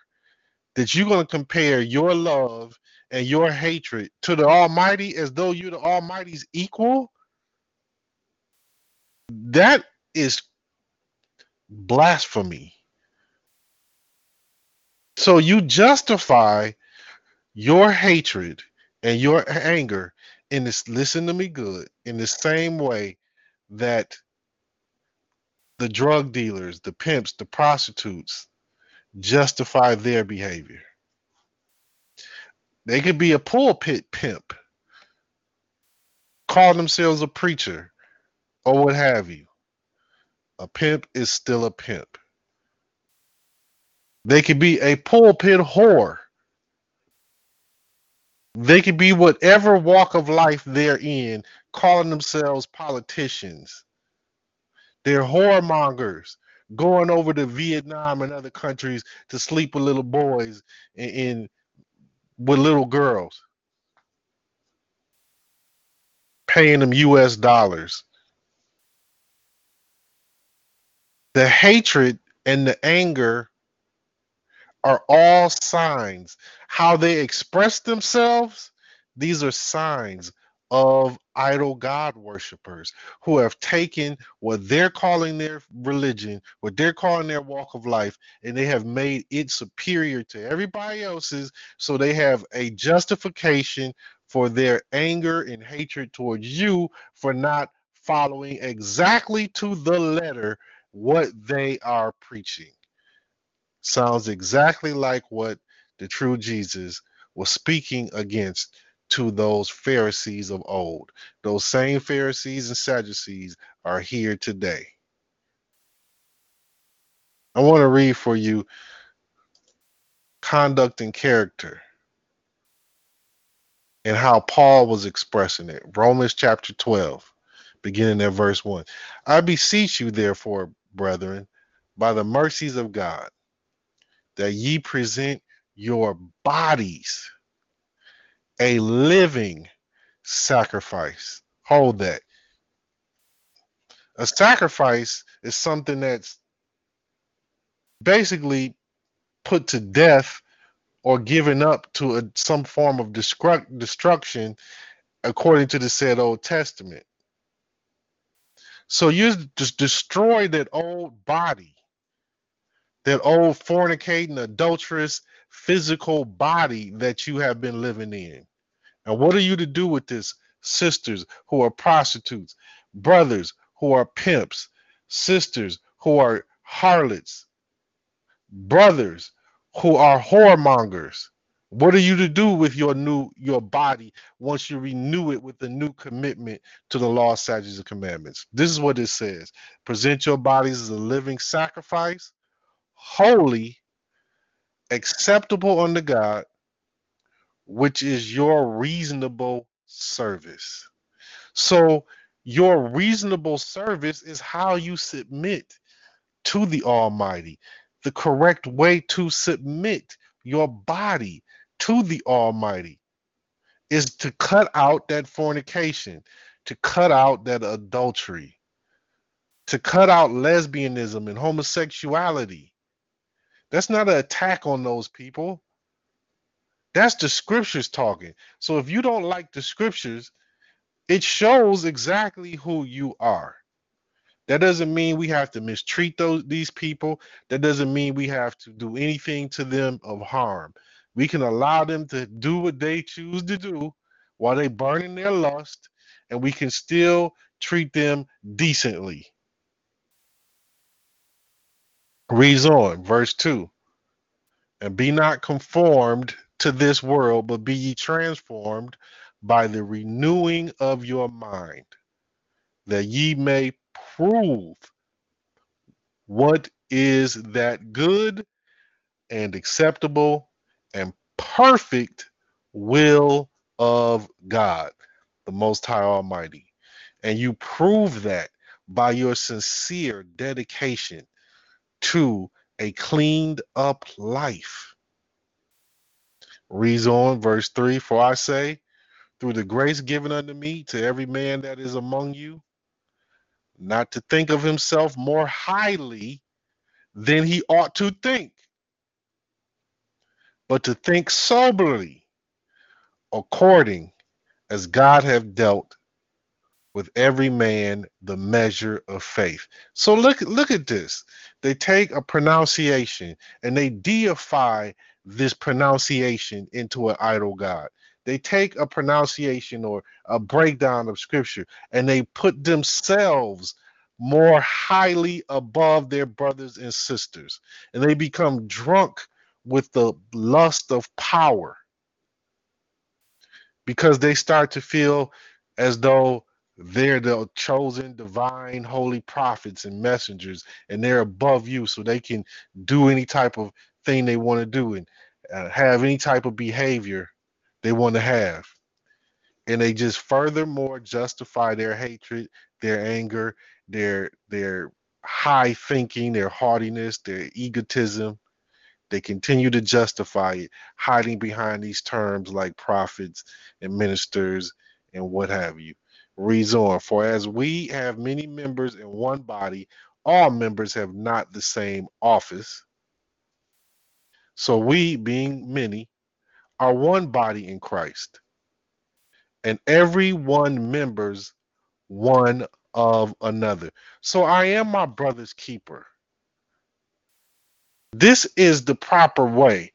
that you're going to compare your love and your hatred to the Almighty as though you're the Almighty's equal? That is blasphemy. So you justify your hatred and your anger in this, listen to me good, in the same way that the drug dealers, the pimps, the prostitutes justify their behavior. They could be a pulpit pimp, call themselves a preacher, or what have you. A pimp is still a pimp. They could be a pulpit whore. They could be whatever walk of life they're in, calling themselves politicians. They're whoremongers, going over to Vietnam and other countries to sleep with little boys and, and with little girls, paying them U S dollars. The hatred and the anger are all signs. How they express themselves, these are signs of idol god worshipers who have taken what they're calling their religion, what they're calling their walk of life, and they have made it superior to everybody else's, so they have a justification for their anger and hatred towards you for not following exactly to the letter what they are preaching. Sounds exactly like what the true Jesus was speaking against to those Pharisees of old. Those same Pharisees and Sadducees are here today. I want to read for you conduct and character and how Paul was expressing it. Romans chapter twelve, beginning at verse one. I beseech you, therefore, brethren, by the mercies of God, that ye present your bodies a living sacrifice. Hold that. A sacrifice is something that's basically put to death or given up to a, some form of destruct, destruction according to the said Old Testament. So you just destroy that old body, that old fornicating, adulterous, physical body that you have been living in. And what are you to do with this? Sisters who are prostitutes, brothers who are pimps, sisters who are harlots, brothers who are whoremongers. What are you to do with your new your body once you renew it with the new commitment to the law, statutes, and commandments? This is what it says. Present your bodies as a living sacrifice, holy, acceptable unto God, which is your reasonable service. So your reasonable service is how you submit to the Almighty. The correct way to submit your body to the Almighty is to cut out that fornication, to cut out that adultery, to cut out lesbianism and homosexuality. That's not an attack on those people. That's the scriptures talking. So if you don't like the scriptures, it shows exactly who you are. That doesn't mean we have to mistreat those these people. That doesn't mean we have to do anything to them of harm. We can allow them to do what they choose to do while they burn in their lust, and we can still treat them decently. Reads on, verse two. And be not conformed to this world, but be ye transformed by the renewing of your mind, that ye may prove what is that good and acceptable and perfect will of God, the Most High Almighty. And you prove that by your sincere dedication to a cleaned up life. Reads on, verse three, for I say, through the grace given unto me to every man that is among you, not to think of himself more highly than he ought to think, but to think soberly, according as God hath dealt with every man the measure of faith. So look, look at this. They take a pronunciation and they deify this pronunciation into an idol god. They take a pronunciation or a breakdown of scripture and they put themselves more highly above their brothers and sisters. And they become drunk with the lust of power because they start to feel as though they're the chosen divine holy prophets and messengers, and they're above you, so they can do any type of thing they want to do and uh, have any type of behavior they want to have. And they just furthermore justify their hatred, their anger, their their high thinking, their haughtiness, their egotism. They continue to justify it, hiding behind these terms like prophets and ministers and what have you. Reads on, for as we have many members in one body, all members have not the same office. So we, being many, are one body in Christ, and every one members one of another. So I am my brother's keeper. This is the proper way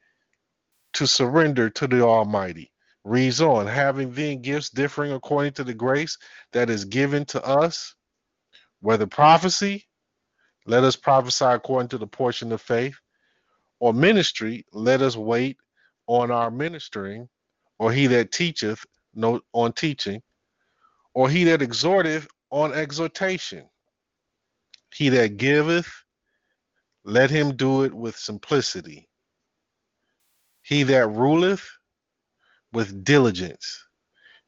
to surrender to the Almighty. Reads on, having then gifts differing according to the grace that is given to us, whether prophecy, let us prophesy according to the portion of faith, or ministry, let us wait on our ministering, or he that teacheth, no, on teaching, or he that exhorteth, on exhortation. He that giveth, let him do it with simplicity. He that ruleth, with diligence.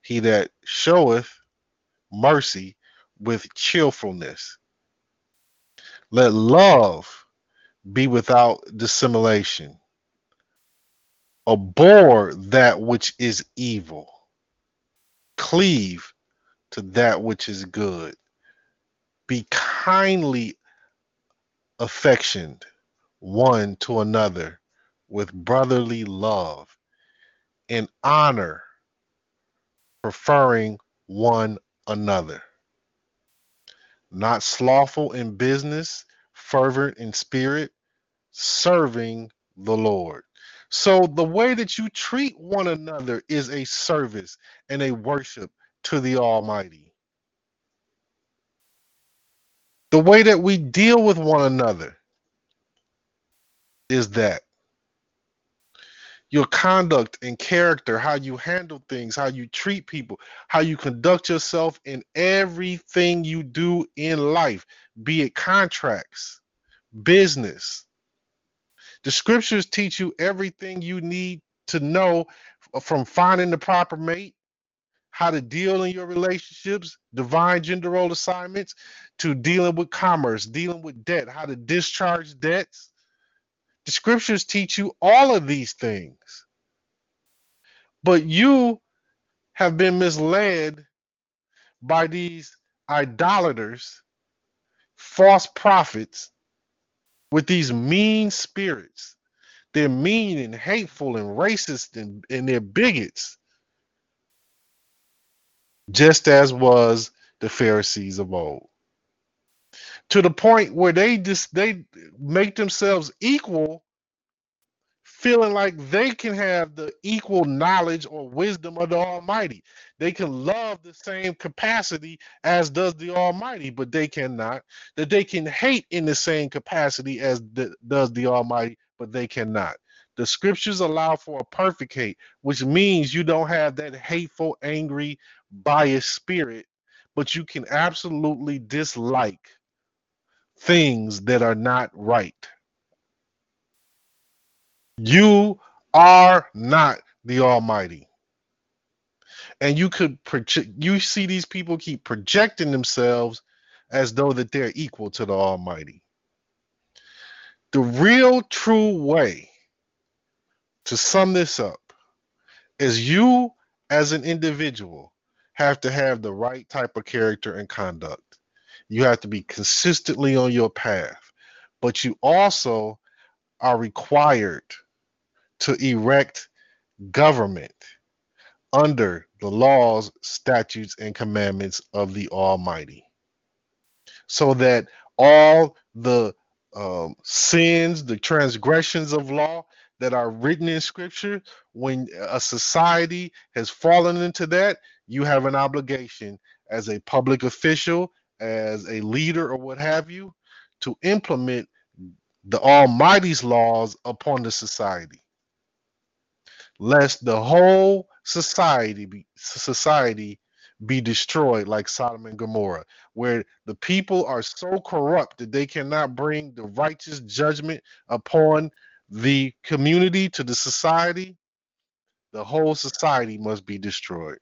He that showeth mercy, with cheerfulness. Let love be without dissimulation. Abhor that which is evil. Cleave to that which is good. Be kindly affectioned one to another with brotherly love and honor, preferring one another. Not slothful in business, fervent in spirit, serving the Lord. So the way that you treat one another is a service and a worship to the Almighty. The way that we deal with one another is that. Your conduct and character, how you handle things, how you treat people, how you conduct yourself in everything you do in life, be it contracts, business. The scriptures teach you everything you need to know, from finding the proper mate, how to deal in your relationships, divine gender role assignments, to dealing with commerce, dealing with debt, how to discharge debts. The scriptures teach you all of these things, but you have been misled by these idolaters, false prophets, with these mean spirits. They're mean and hateful and racist, and, and they're bigots, just as was the Pharisees of old. To the point where they just they make themselves equal, feeling like they can have the equal knowledge or wisdom of the Almighty. They can love the same capacity as does the Almighty, but they cannot. That they can hate in the same capacity as the, does the Almighty, but they cannot. The scriptures allow for a perfect hate, which means you don't have that hateful, angry, biased spirit, but you can absolutely dislike things that are not right. You are not the Almighty. And you could project, you see these people keep projecting themselves as though that they're equal to the Almighty. The real true way to sum this up is you as an individual have to have the right type of character and conduct. You have to be consistently on your path, but you also are required to erect government under the laws, statutes, and commandments of the Almighty, so that all the um, sins, the transgressions of law that are written in Scripture, when a society has fallen into that, you have an obligation as a public official, as a leader or what have you, to implement the Almighty's laws upon the society, lest the whole society be society be destroyed like Sodom and Gomorrah, where the people are so corrupt that they cannot bring the righteous judgment upon the community, to the society. The whole society must be destroyed.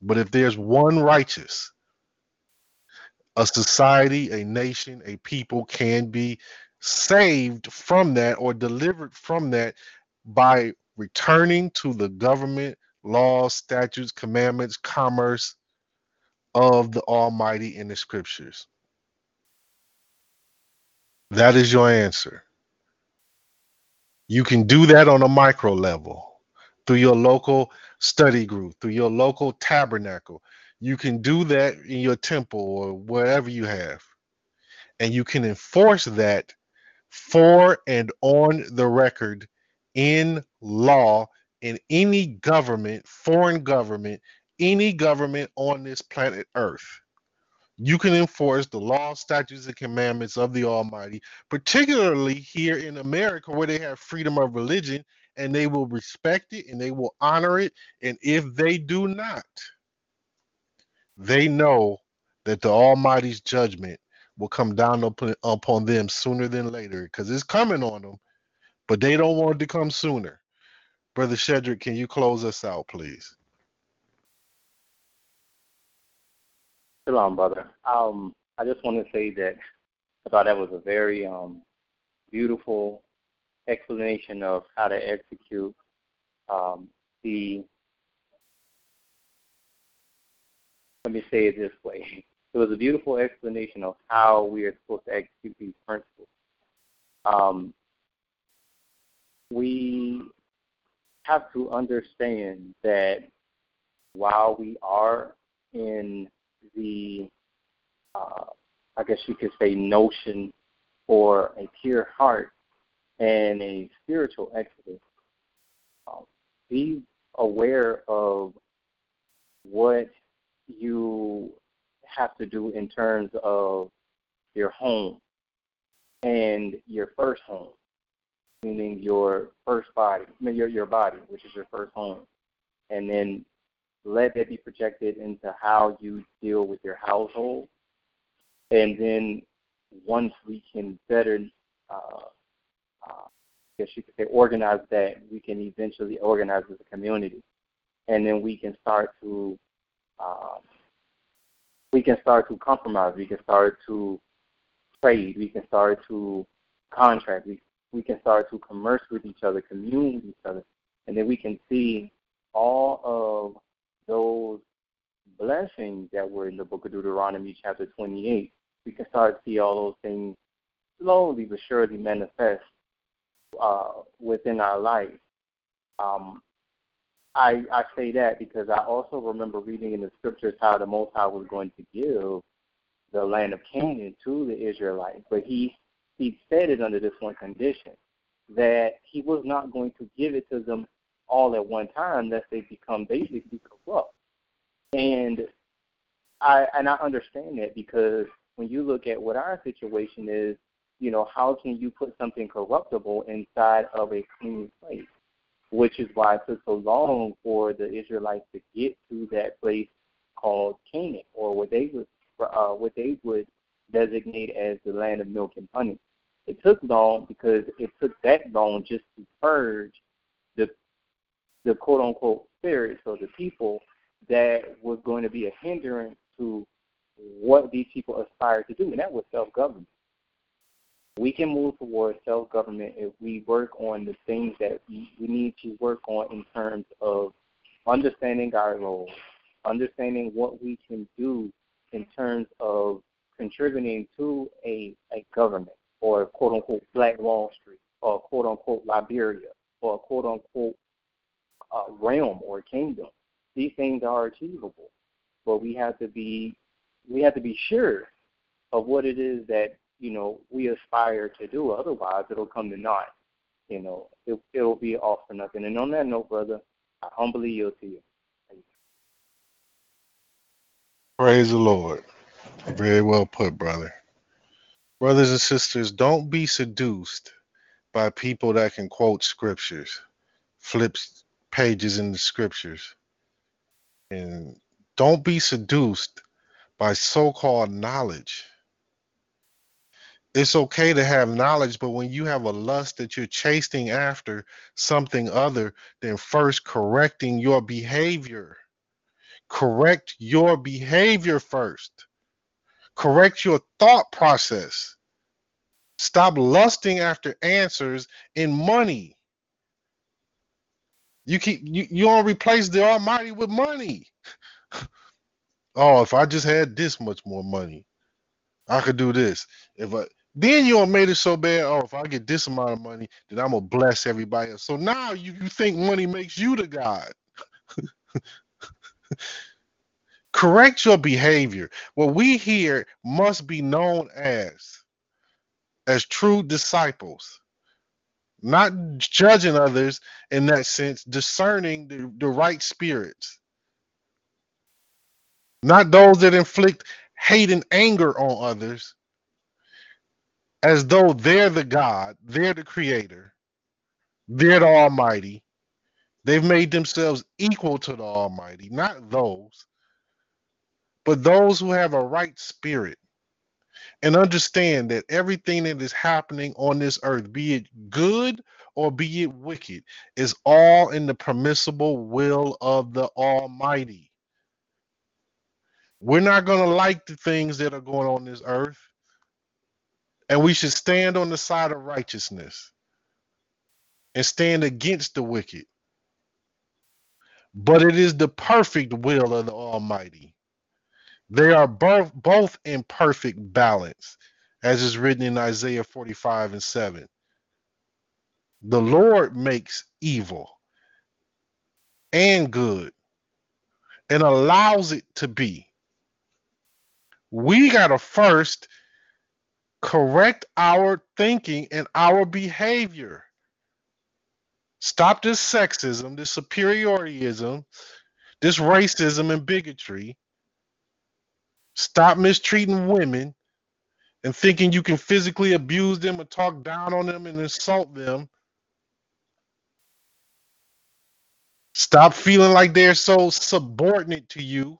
But if there's one righteous, a society, a nation, a people can be saved from that or delivered from that by returning to the government, laws, statutes, commandments, commerce of the Almighty in the scriptures. That is your answer. You can do that on a micro level through your local study group, through your local tabernacle. You can do that in your temple or wherever you have. And you can enforce that for and on the record in law in any government, foreign government, any government on this planet Earth. You can enforce the law, statutes, and commandments of the Almighty, particularly here in America where they have freedom of religion, and they will respect it and they will honor it. And if they do not, they know that the Almighty's judgment will come down upon them sooner than later, because it's coming on them, but they don't want it to come sooner. Brother Shedrick, can you close us out, please? Shalom, brother. Um, I just want to say that I thought that was a very um, beautiful explanation of how to execute um, the, let me say it this way. It was a beautiful explanation of how we are supposed to execute these principles. Um, we have to understand that while we are in the, uh, I guess you could say, notion or a pure heart and a spiritual exodus, Uh, be aware of what you have to do in terms of your home and your first home, meaning your first body, your your body, which is your first home, and then let that be projected into how you deal with your household. And then once we can better, uh, uh, I guess you could say, organize that, we can eventually organize as a community. And then we can start to, uh, we can start to compromise. We can start to trade. We can start to contract. We, we can start to commerce with each other, commune with each other. And then we can see all of those blessings that were in the book of Deuteronomy chapter twenty-eight, we can start to see all those things slowly but surely manifest uh, within our life. Um, I, I say that because I also remember reading in the scriptures how the Most High was going to give the land of Canaan to the Israelites, but he, he said it under this one condition, that he was not going to give it to them all at one time, lest they become basically corrupt. And I and I understand that, because when you look at what our situation is, you know, how can you put something corruptible inside of a clean place? Which is why it took so long for the Israelites to get to that place called Canaan, or what they would uh, what they would designate as the land of milk and honey. It took long because it took that long just to purge the the quote-unquote spirits, or the people that was going to be a hindrance to what these people aspired to do, and that was self-government. We can move towards self-government if we work on the things that we need to work on in terms of understanding our roles, understanding what we can do in terms of contributing to a, a government, or quote-unquote Black Wall Street, or quote-unquote Liberia, or quote-unquote Uh, realm or kingdom. These things are achievable, but we have to be we have to be sure of what it is that, you know, we aspire to do. Otherwise, it'll come to naught. You know, it, it'll be all for nothing. And on that note, brother, I humbly yield to you. Praise the Lord. Very well put, brother. Brothers and sisters, don't be seduced by people that can quote scriptures, flips pages in the scriptures, and don't be seduced by so-called knowledge. It's okay to have knowledge, but when you have a lust that you're chasing after something other than first correcting your behavior, correct your behavior first, correct your thought process. Stop lusting after answers in money. You keep you, you don't replace the Almighty with money. Oh, if I just had this much more money, I could do this. If I Then you don't made it so bad. Oh, if I get this amount of money, then I'm gonna bless everybody else. So now you, you think money makes you the God. Correct your behavior. What we hear must be known as as true disciples, not judging others in that sense, discerning the, the right spirits, not those that inflict hate and anger on others as though they're the God, they're the creator, they're the almighty. They've made themselves equal to the almighty, not those, but those who have a right spirit and understand that everything that is happening on this earth, be it good or be it wicked, is all in the permissible will of the almighty. We're not going to like the things that are going on this earth, and we should stand on the side of righteousness and stand against the wicked. But it is the perfect will of the Almighty. They are both, both in perfect balance, as is written in Isaiah forty-five and seven. The Lord makes evil and good and allows it to be. We got to first correct our thinking and our behavior. Stop this sexism, this superiorityism, this racism and bigotry. Stop mistreating women and thinking you can physically abuse them or talk down on them and insult them. Stop feeling like they're so subordinate to you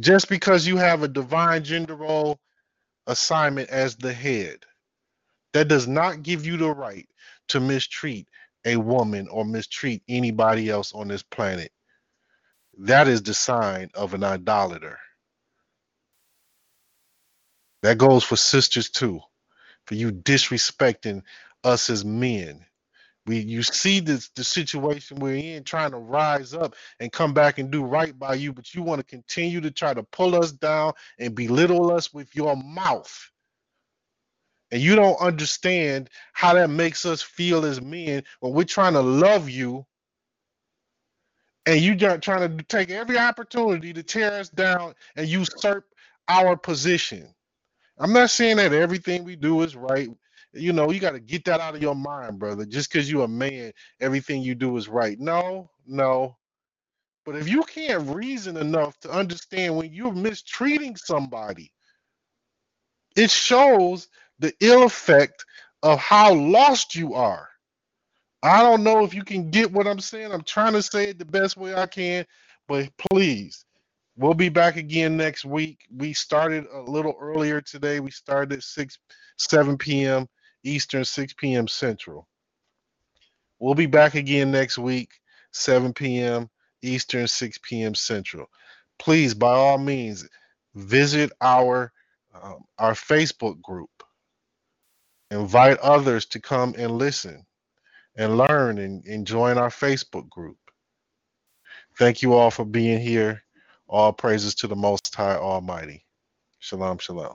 just because you have a divine gender role assignment as the head. That does not give you the right to mistreat a woman or mistreat anybody else on this planet. That is the sign of an idolater. That goes for sisters too, for you disrespecting us as men. We, you see this, the situation we're in, trying to rise up and come back and do right by you, but you want to continue to try to pull us down and belittle us with your mouth. And you don't understand how that makes us feel as men when we're trying to love you and you're trying to take every opportunity to tear us down and usurp our position. I'm not saying that everything we do is right. You know, you got to get that out of your mind, brother. Just because you're a man, everything you do is right. No, no. But if you can't reason enough to understand when you're mistreating somebody, it shows the ill effect of how lost you are. I don't know if you can get what I'm saying. I'm trying to say it the best way I can, but please, we'll be back again next week. We started a little earlier today. We started at six, seven p.m. Eastern, six p.m. Central. We'll be back again next week, seven p.m. Eastern, six p.m. Central. Please, by all means, visit our um, our Facebook group. Invite others to come and listen and learn and, and join our Facebook group. Thank you all for being here. All praises to the Most High Almighty. Shalom, shalom.